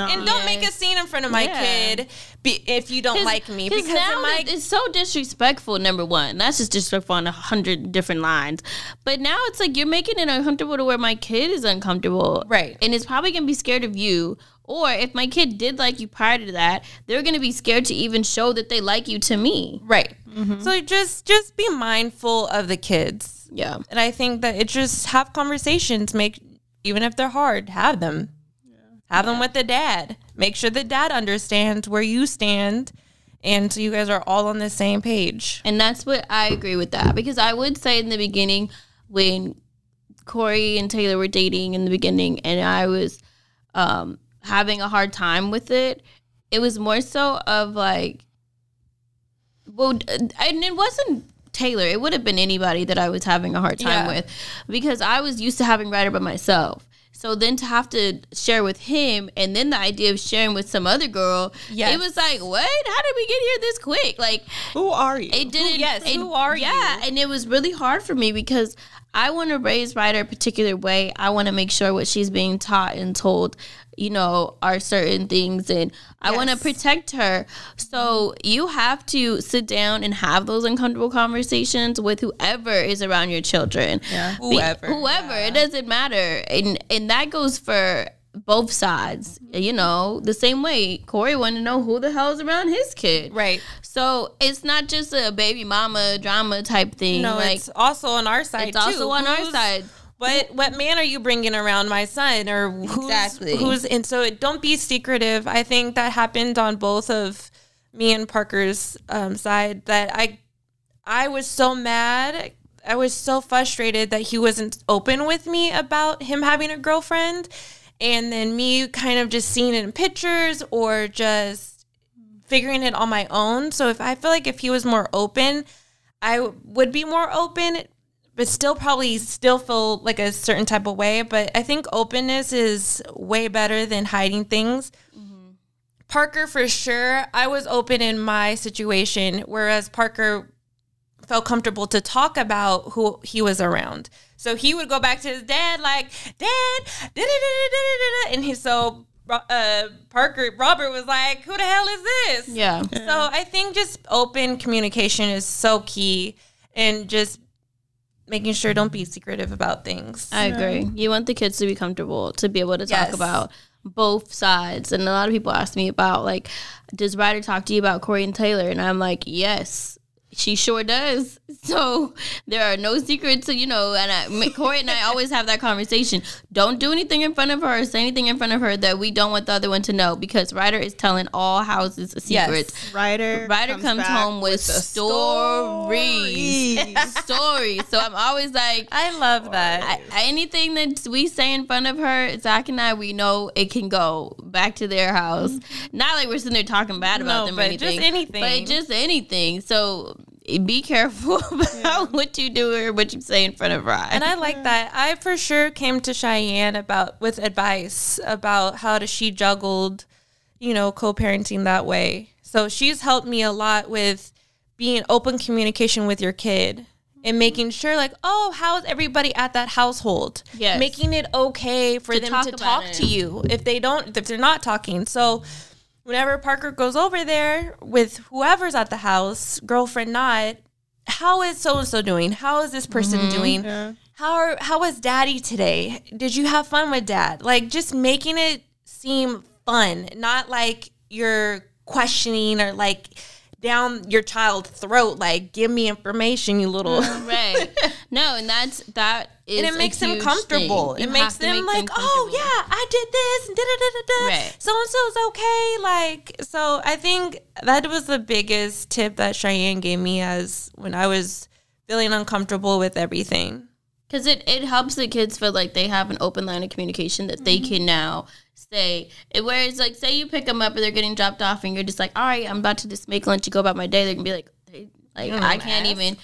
And don't make a scene in front of my yeah. kid be, if you don't like me. Because now my... it's so disrespectful, number one. That's just disrespectful on a hundred different lines. But now it's like you're making it uncomfortable to where my kid is uncomfortable. Right. And it's probably going to be scared of you. Or if my kid did like you prior to that, they're going to be scared to even show that they like you to me. Right. Mm-hmm. So just just be mindful of the kids. Yeah. And I think that it just have conversations. Make Even if they're hard, have them. Have them with the dad. Make sure the dad understands where you stand, and so you guys are all on the same page. And that's what I agree with that, because I would say in the beginning when Corey and Taylor were dating in the beginning and I was um, having a hard time with it, it was more so of like, well, and it wasn't Taylor. It would have been anybody that I was having a hard time yeah. with, because I was used to having Ryder by myself. So then to have to share with him, and then the idea of sharing with some other girl, yes. it was like, what? How did we get here this quick? Like, who are you? It didn't. Who, yes, it, who are yeah, you? Yeah, and it was really hard for me because I want to raise Ryder a particular way. I want to make sure what she's being taught and told, you know, are certain things, and I yes. want to protect her. So you have to sit down and have those uncomfortable conversations with whoever is around your children. Yeah. Whoever. Be- whoever. Yeah. It doesn't matter. And and that goes for both sides. Mm-hmm. You know, the same way Corey wanted to know who the hell is around his kid. Right. So it's not just a baby mama drama type thing. No, like, it's also on our side, it's too. It's also on Who's- our side. What what man are you bringing around my son, or who's, exactly. who's and so it, don't be secretive. I think that happened on both of me and Parker's um, side, that I I was so mad, I was so frustrated that he wasn't open with me about him having a girlfriend, and then me kind of just seeing it in pictures or just figuring it on my own. So if I feel like if he was more open, I w- would be more open. But still probably still feel like a certain type of way. But I think openness is way better than hiding things. Mm-hmm. Parker, for sure, I was open in my situation, whereas Parker felt comfortable to talk about who he was around. So he would go back to his dad like, Dad, da-da-da-da-da-da-da. And he, so uh, Parker, Robert was like, who the hell is this? Yeah. yeah. So I think just open communication is so key, and just making sure don't be secretive about things. I agree. You want the kids to be comfortable, to be able to talk yes. about both sides. And a lot of people ask me about, like, does Ryder talk to you about Corey and Taylor? And I'm like, yes, she sure does. So there are no secrets, you know, and I, Corey and I always have that conversation. Don't do anything in front of her or say anything in front of her that we don't want the other one to know, because Ryder is telling all houses secrets. Yes. Ryder, Ryder comes, comes home with, with stories. Stories. stories. So I'm always like, I love stories. that. I, anything that we say in front of her, Zach and I, we know it can go back to their house. Mm-hmm. Not like we're sitting there talking bad about no, them or anything. Just anything. But just anything. So be careful about yeah. what you do or what you say in front of Ryan. And I like that. I for sure came to Cheyenne about with advice about how to, she juggled, you know, co-parenting that way. So she's helped me a lot with being open communication with your kid and making sure, like, oh, how's everybody at that household? Yes. Making it okay for to them talk to talk it. to you if they don't, if they're not talking. So whenever Parker goes over there with whoever's at the house, girlfriend not, how is so-and-so doing? How is this person mm-hmm, doing? Yeah. How are, how was daddy today? Did you have fun with dad? Like, just making it seem fun, not like you're questioning or like down your child's throat, like, give me information, you little. Right. No, and that's, that is, and it makes them comfortable. It makes them like, oh yeah, I did this, da da da da da. So-and-so's okay. Like, so I think that was the biggest tip that Cheyenne gave me as when I was feeling uncomfortable with everything. Because it, it helps the kids feel like they have an open line of communication that mm-hmm. they can now say. Whereas, like, say you pick them up or they're getting dropped off and you're just like, all right, I'm about to just make lunch and go about my day. They're going to be like, they, like I can't ask. even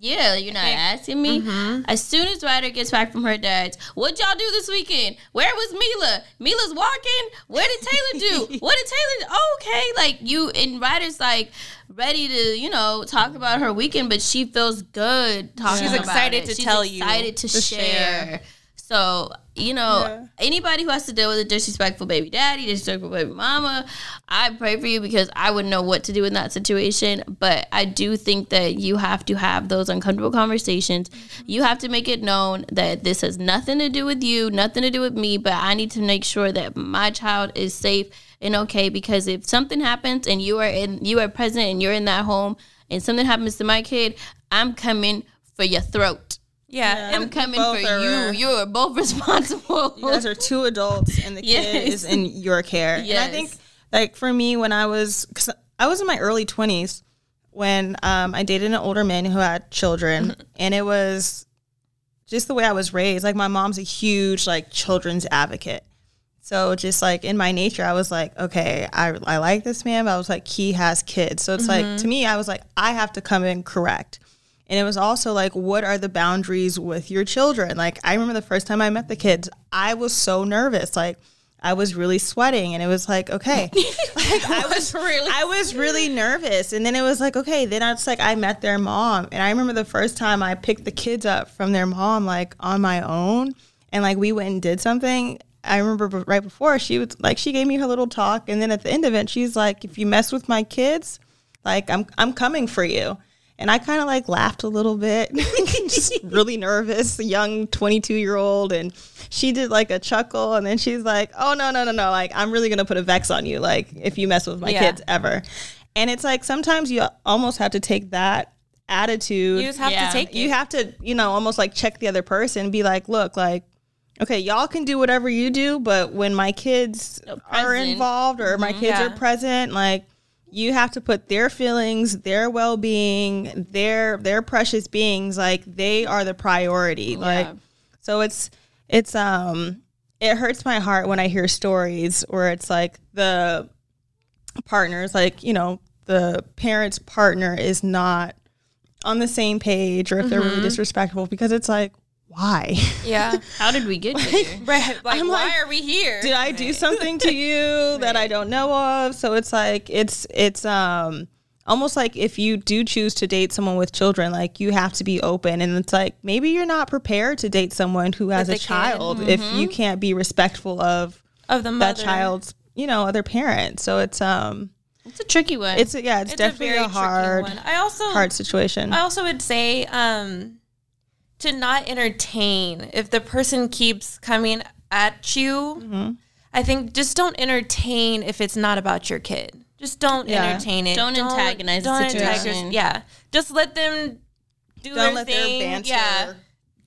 Yeah, you're not asking me. Mm-hmm. As soon as Ryder gets back from her dad's, what y'all do this weekend? Where was Mila? Mila's walking. What did Taylor do? What did Taylor do? Okay, like you and Ryder's like ready to, you know, talk about her weekend, but she feels good talking. She's about excited it. to She's tell excited you. Excited to, to share. share. So, you know, yeah. anybody who has to deal with a disrespectful baby daddy, disrespectful baby mama, I pray for you because I wouldn't know what to do in that situation. But I do think that you have to have those uncomfortable conversations. Mm-hmm. You have to make it known that this has nothing to do with you, nothing to do with me, but I need to make sure that my child is safe and okay, because if something happens and you are in, you are present and you're in that home and something happens to my kid, I'm coming for your throat. Yeah, yeah, I'm coming for you. You are both responsible. You guys are two adults, and the yes. kid is in your care. Yes. And I think, like, for me, when I was, because I was in my early twenties when um, I dated an older man who had children, mm-hmm. and it was just the way I was raised. Like, my mom's a huge, like, children's advocate. So just, like, in my nature, I was like, okay, I, I like this man, but I was like, he has kids. So it's mm-hmm. like, to me, I was like, I have to come in correct. And it was also like, what are the boundaries with your children? Like, I remember the first time I met the kids, I was so nervous. Like, I was really sweating, and it was like, okay, like, I was really, I was really nervous. And then it was like, okay, then I was like, I met their mom. And I remember the first time I picked the kids up from their mom, like on my own. And like, we went and did something. I remember right before she was like, she gave me her little talk. And then at the end of it, she's like, if you mess with my kids, like I'm, I'm coming for you. And I kind of like laughed a little bit, just really nervous, a young twenty-two year old. And she did like a chuckle. And then she's like, oh, no, no, no, no. Like, I'm really going to put a vex on you. Like, if you mess with my yeah. kids ever. And it's like, sometimes you almost have to take that attitude. You just have yeah. to take it. You have to, you know, almost like check the other person and be like, look, like, okay, y'all can do whatever you do. But when my kids no, are involved or my mm-hmm, kids yeah. are present, like, you have to put their feelings, their well-being, their their precious beings, like they are the priority. Yeah. Like, so it's it's um it hurts my heart when I hear stories where it's like the partners, like, you know, the parent's partner is not on the same page, or if mm-hmm. they're really disrespectful, because it's like, why? Yeah. How did we get here? Like, right. Like, I'm why like, are we here? Did I right. do something to you right. that I don't know of? So it's like, it's, it's um almost like if you do choose to date someone with children, like you have to be open. And it's like, maybe you're not prepared to date someone who has with a child mm-hmm. if you can't be respectful of, of the mother. That child's, you know, other parent. So it's, um, it's a tricky one. It's yeah, it's, it's definitely a, very a hard, one. I also, hard situation. I also would say, um, to not entertain. If the person keeps coming at you, mm-hmm. I think just don't entertain if it's not about your kid. Just don't yeah. entertain it. Don't, don't antagonize don't the situation. Antagonize, yeah. Just let them do don't their let thing. Their banter yeah.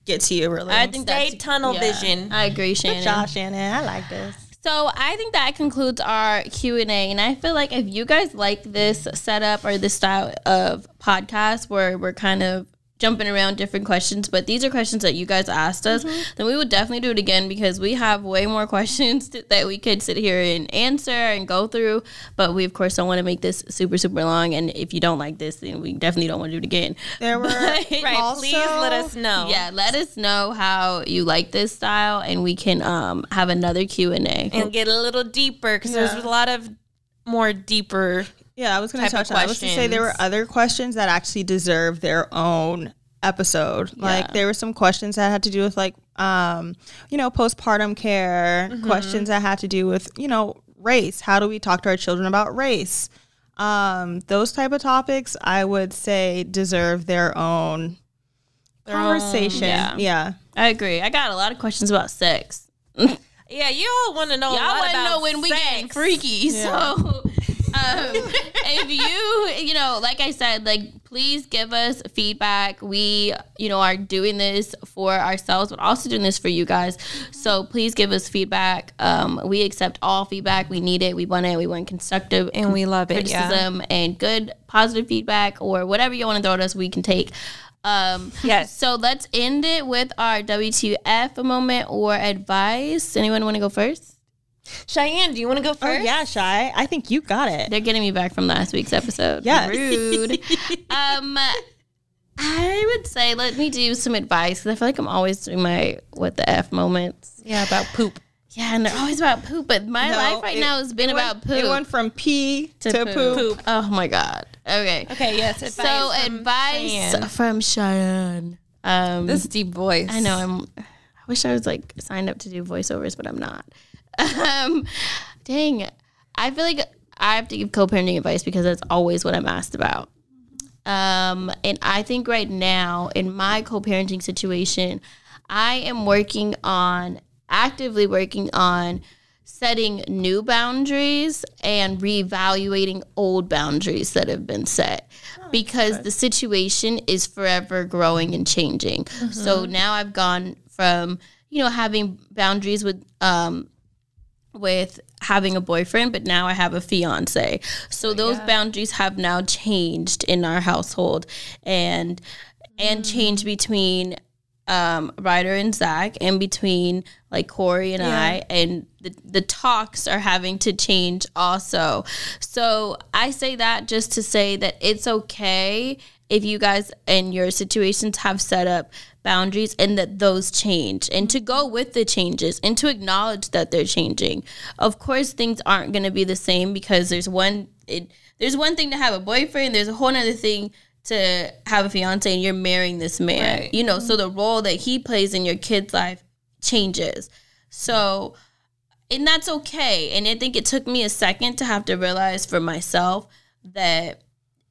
get to you, really. I think they tunnel yeah. vision. I agree, Shannon. Good job, Shannon. I like this. So I think that concludes our Q and A. And I feel like if you guys like this setup or this style of podcast where we're kind of jumping around different questions, but these are questions that you guys asked us, mm-hmm. then we would definitely do it again, because we have way more questions to, that we could sit here and answer and go through, but we of course don't want to make this super super long, and if you don't like this, then we definitely don't want to do it again. There were but, right, also, please let us know yeah let us know how you like this style, and we can um have another Q and A and get a little deeper, because yeah. there's a lot of more deeper Yeah, I was going to touch on that. I was going to say there were other questions that actually deserve their own episode. Yeah. Like, there were some questions that had to do with, like, um, you know, postpartum care, mm-hmm. questions that had to do with, you know, race. How do we talk to our children about race? Um, those type of topics, I would say, deserve their own their conversation. Own, yeah. yeah. I agree. I got a lot of questions about sex. yeah, you all want to know Y'all a lot about know when sex. We getting freaky, yeah. so... um, if you, you know, like I said, like, please give us feedback. We, you know, are doing this for ourselves, but also doing this for you guys. So please give us feedback. Um, we accept all feedback. We need it. We want it. We want constructive and we love it. Criticism yeah. and good positive feedback, or whatever you want to throw at us, we can take. Um, yes. So let's end it with our W T F moment or advice. Anyone want to go first? Cheyenne, do you want to go first? Oh, yeah, Shy. I think you got it. They're getting me back from last week's episode. Yeah. Rude. um, I would say let me do some advice, because I feel like I'm always doing my what the F moments. Yeah, about poop. Yeah, and they're always about poop, but my no, life right it, now has been about went, poop. It went from pee to, to poop. poop. Oh, my God. Okay. Okay, yes. Advice so, from advice Cheyenne. from Cheyenne. Um, this deep voice. I know. I'm, I wish I was, like, signed up to do voiceovers, but I'm not. Um, dang. I feel like I have to give co-parenting advice because that's always what I'm asked about. Um, and I think right now, in my co-parenting situation, I am working on, actively working on setting new boundaries and reevaluating old boundaries that have been set, oh, because good. the situation is forever growing and changing. Mm-hmm. So now I've gone from, you know, having boundaries with, um, with having a boyfriend, but now I have a fiance. So those yeah. boundaries have now changed in our household, and, mm-hmm. and changed between, um, Ryder and Zach, and between like Corey and yeah. I, and the, the talks are having to change also. So I say that just to say that it's okay if you guys in your situations have set up boundaries, and that those change, and to go with the changes, and to acknowledge that they're changing. Of course, things aren't going to be the same, because there's one, it, there's one thing to have a boyfriend. There's a whole other thing to have a fiance, and you're marrying this man, right. you know, mm-hmm. so the role that he plays in your kid's life changes. So, and that's okay. And I think it took me a second to have to realize for myself that,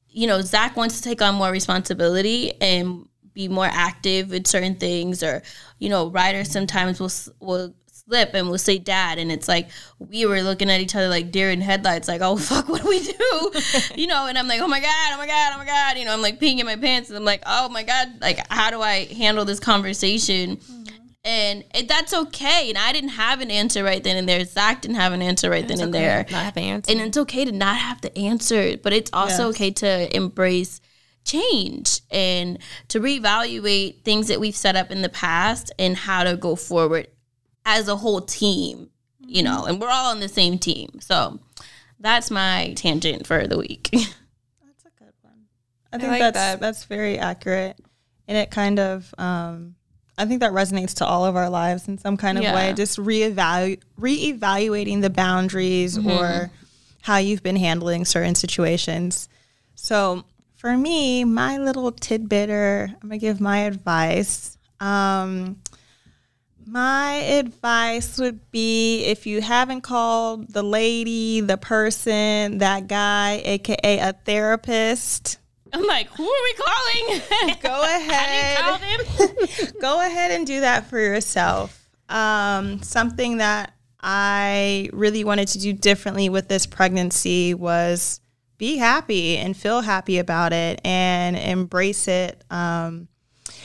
you know, Zach wants to take on more responsibility and be more active in certain things, or, you know, Ryder sometimes will will slip and will say dad, and it's like we were looking at each other like deer in headlights, like, oh fuck, what do we do? You know, and I'm like, oh my god, oh my god, oh my god, you know, I'm like peeing in my pants, and I'm like, oh my god, like how do I handle this conversation? Mm-hmm. And it, that's okay. And I didn't have an answer right then and there. Zach didn't have an answer right it's then okay and there. Not have an answer. And it's okay to not have the answer, but it's also yes. okay to embrace change and to reevaluate things that we've set up in the past and how to go forward as a whole team, mm-hmm. you know, and we're all on the same team. So that's my tangent for the week. That's a good one. I think I like that's, that. that's very accurate. And it kind of, um, I think that resonates to all of our lives in some kind of yeah. way. Just re-evalu- reevaluating the boundaries mm-hmm. or how you've been handling certain situations. So for me, my little tidbit, or I'm going to give my advice. Um, my advice would be, if you haven't called the lady, the person, that guy, A K A a therapist, I'm like, who are we calling? Go ahead. I didn't call them. Go ahead and do that for yourself. Um, something that I really wanted to do differently with this pregnancy was be happy and feel happy about it and embrace it um,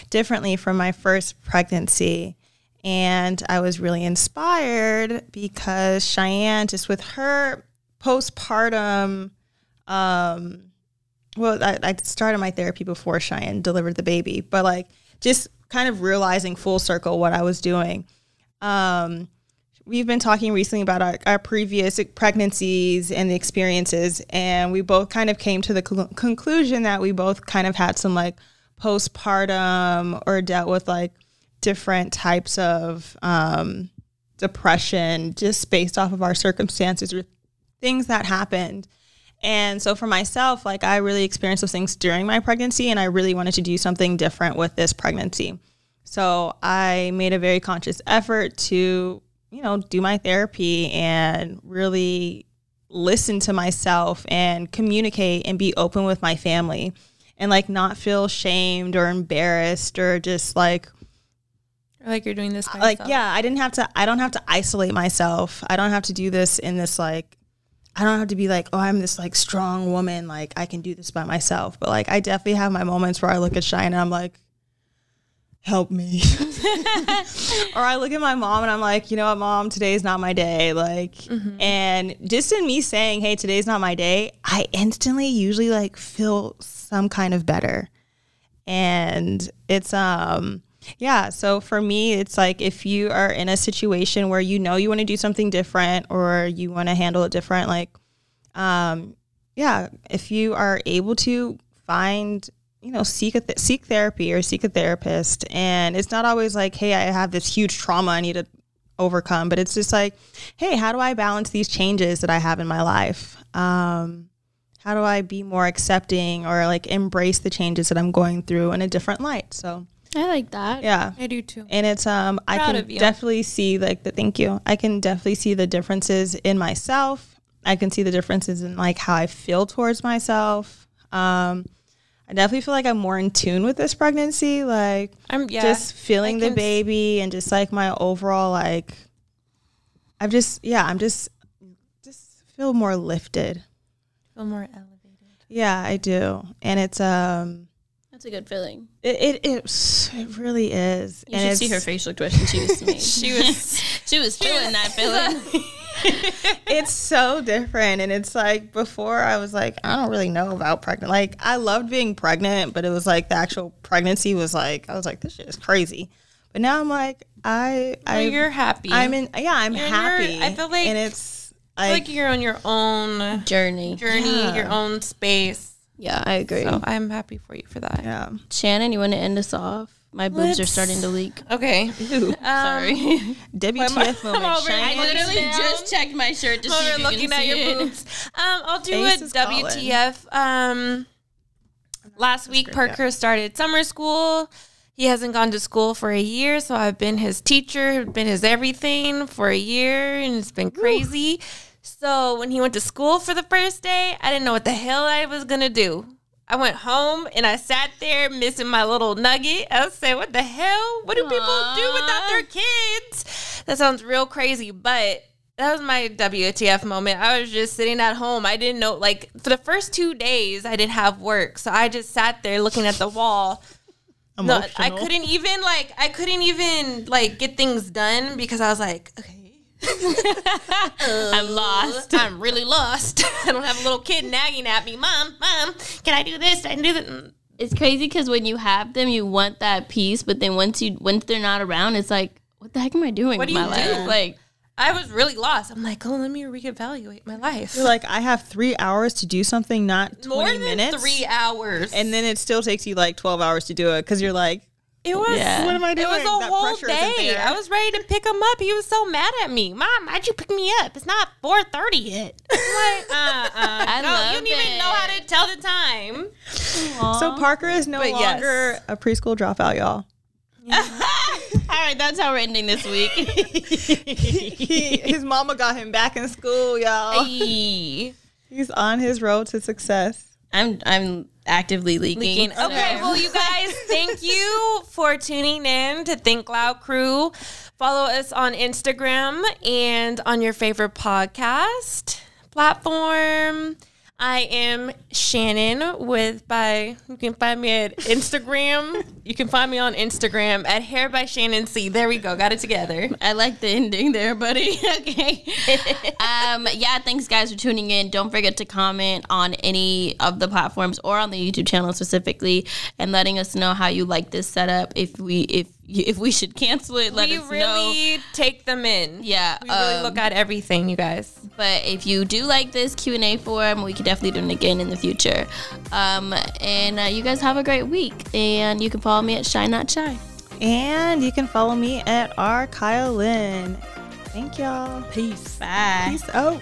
differently from my first pregnancy. And I was really inspired because Cheyenne, just with her postpartum um Well, I, I started my therapy before Cheyenne delivered the baby, but like just kind of realizing full circle what I was doing. Um, we've been talking recently about our, our previous pregnancies and the experiences, and we both kind of came to the cl- conclusion that we both kind of had some like postpartum or dealt with like different types of um, depression just based off of our circumstances or things that happened. And so for myself, like I really experienced those things during my pregnancy, and I really wanted to do something different with this pregnancy. So I made a very conscious effort to, you know, do my therapy and really listen to myself and communicate and be open with my family and like not feel shamed or embarrassed or just like, like you're doing this by yourself. Like, yeah, I didn't have to, I don't have to isolate myself. I don't have to do this in this like, I don't have to be like, oh, I'm this like strong woman, like I can do this by myself. But like I definitely have my moments where I look at Cheyenne and I'm like, help me. Or I look at my mom and I'm like, you know what, mom, today's not my day. Like, mm-hmm. and just in me saying, hey, today's not my day, I instantly usually like feel some kind of better. And it's, um, yeah, so for me, it's like if you are in a situation where you know you want to do something different or you want to handle it different, like, um, yeah, if you are able to find you know, seek a th- seek therapy or seek a therapist. And it's not always like, hey, I have this huge trauma I need to overcome, but it's just like, hey, how do I balance these changes that I have in my life? Um, how do I be more accepting or like embrace the changes that I'm going through in a different light? So I like that. Yeah, I do too. And it's um, I can definitely see like the thank you. I can definitely see the differences in myself. I can see the differences in like how I feel towards myself. Um, I definitely feel like I'm more in tune with this pregnancy, like I'm yeah, just feeling the baby and just like my overall, like I've just, yeah, I'm just, just feel more lifted. Feel more elevated. Yeah, I do. And it's, um, that's a good feeling. It, it, it, it really is. You and should see her facial twitch. She was, made. she was, she was feeling that feeling. It's so different. And it's like, before I was like, I don't really know about pregnant. Like, I loved being pregnant, but it was like the actual pregnancy was like, I was like, this shit is crazy. But now I'm like, I, I, well, you're happy. I'm in, yeah, I'm you're happy. Your, I feel like, and it's like, I feel like you're on your own journey, journey, yeah. your own space. Yeah, I agree. So I'm happy for you for that. Yeah. Shannon, you want to end us off? My boobs Let's, are starting to leak. Okay. Ew, sorry. Um, W T F moment. I literally down. just checked my shirt to see if you looking can at see your it. boobs. Um, I'll do Ace a W T F. Um, last week, Parker up. started summer school. He hasn't gone to school for a year, so I've been his teacher, been his everything for a year, and it's been crazy. Ooh. So when he went to school for the first day, I didn't know what the hell I was going to do. I went home and I sat there missing my little nugget. I said, what the hell? What do Aww. people do without their kids? That sounds real crazy, but that was my W T F moment. I was just sitting at home. I didn't know, like, for the first two days, I didn't have work. So I just sat there looking at the wall. Emotional. No, I couldn't even, like, I couldn't even, like, get things done because I was like, okay. I'm lost. I'm really lost. I don't have a little kid nagging at me. Mom, mom, can I do this? I can do that. It's crazy because when you have them, you want that peace, but then once you once they're not around, it's like, what the heck am I doing with my life? Do? Like, I was really lost. I'm like, oh, let me reevaluate my life. You're like, I have three hours to do something, not twenty More than minutes. Three hours, and then it still takes you like twelve hours to do it because you're like. It was, yeah. what am I doing? It was a that whole day. I was ready to pick him up. He was so mad at me. Mom, why'd you pick me up? It's not four thirty yet. I'm like, uh-uh. I no, love you didn't it. even know how to tell the time. Aww. So Parker is no but longer yes. a preschool dropout, y'all. Yeah. All right, that's how we're ending this week. he, his mama got him back in school, y'all. Hey. He's on his road to success. I'm I'm actively leaking. leaking. Okay, well, you guys, thank you for tuning in to Think Loud Crew. Follow us on Instagram and on your favorite podcast platform. I am Shannon with by you can find me at Instagram. You can find me on Instagram at Hair by Shannon C. There we go. Got it together. I like the ending there, buddy. Okay. um, yeah, thanks guys for tuning in. Don't forget to comment on any of the platforms or on the YouTube channel specifically and letting us know how you like this setup. If we if if we should cancel it, let we us really know. We really take them in. Yeah. We um, really look at everything, you guys. But if you do like this Q and A form, we could definitely do it again in the future. Um, and uh, you guys have a great week. And you can follow me at Shy Not Shy. And you can follow me at R. Kyle Lynn. Thank y'all. Peace. Bye. Peace out.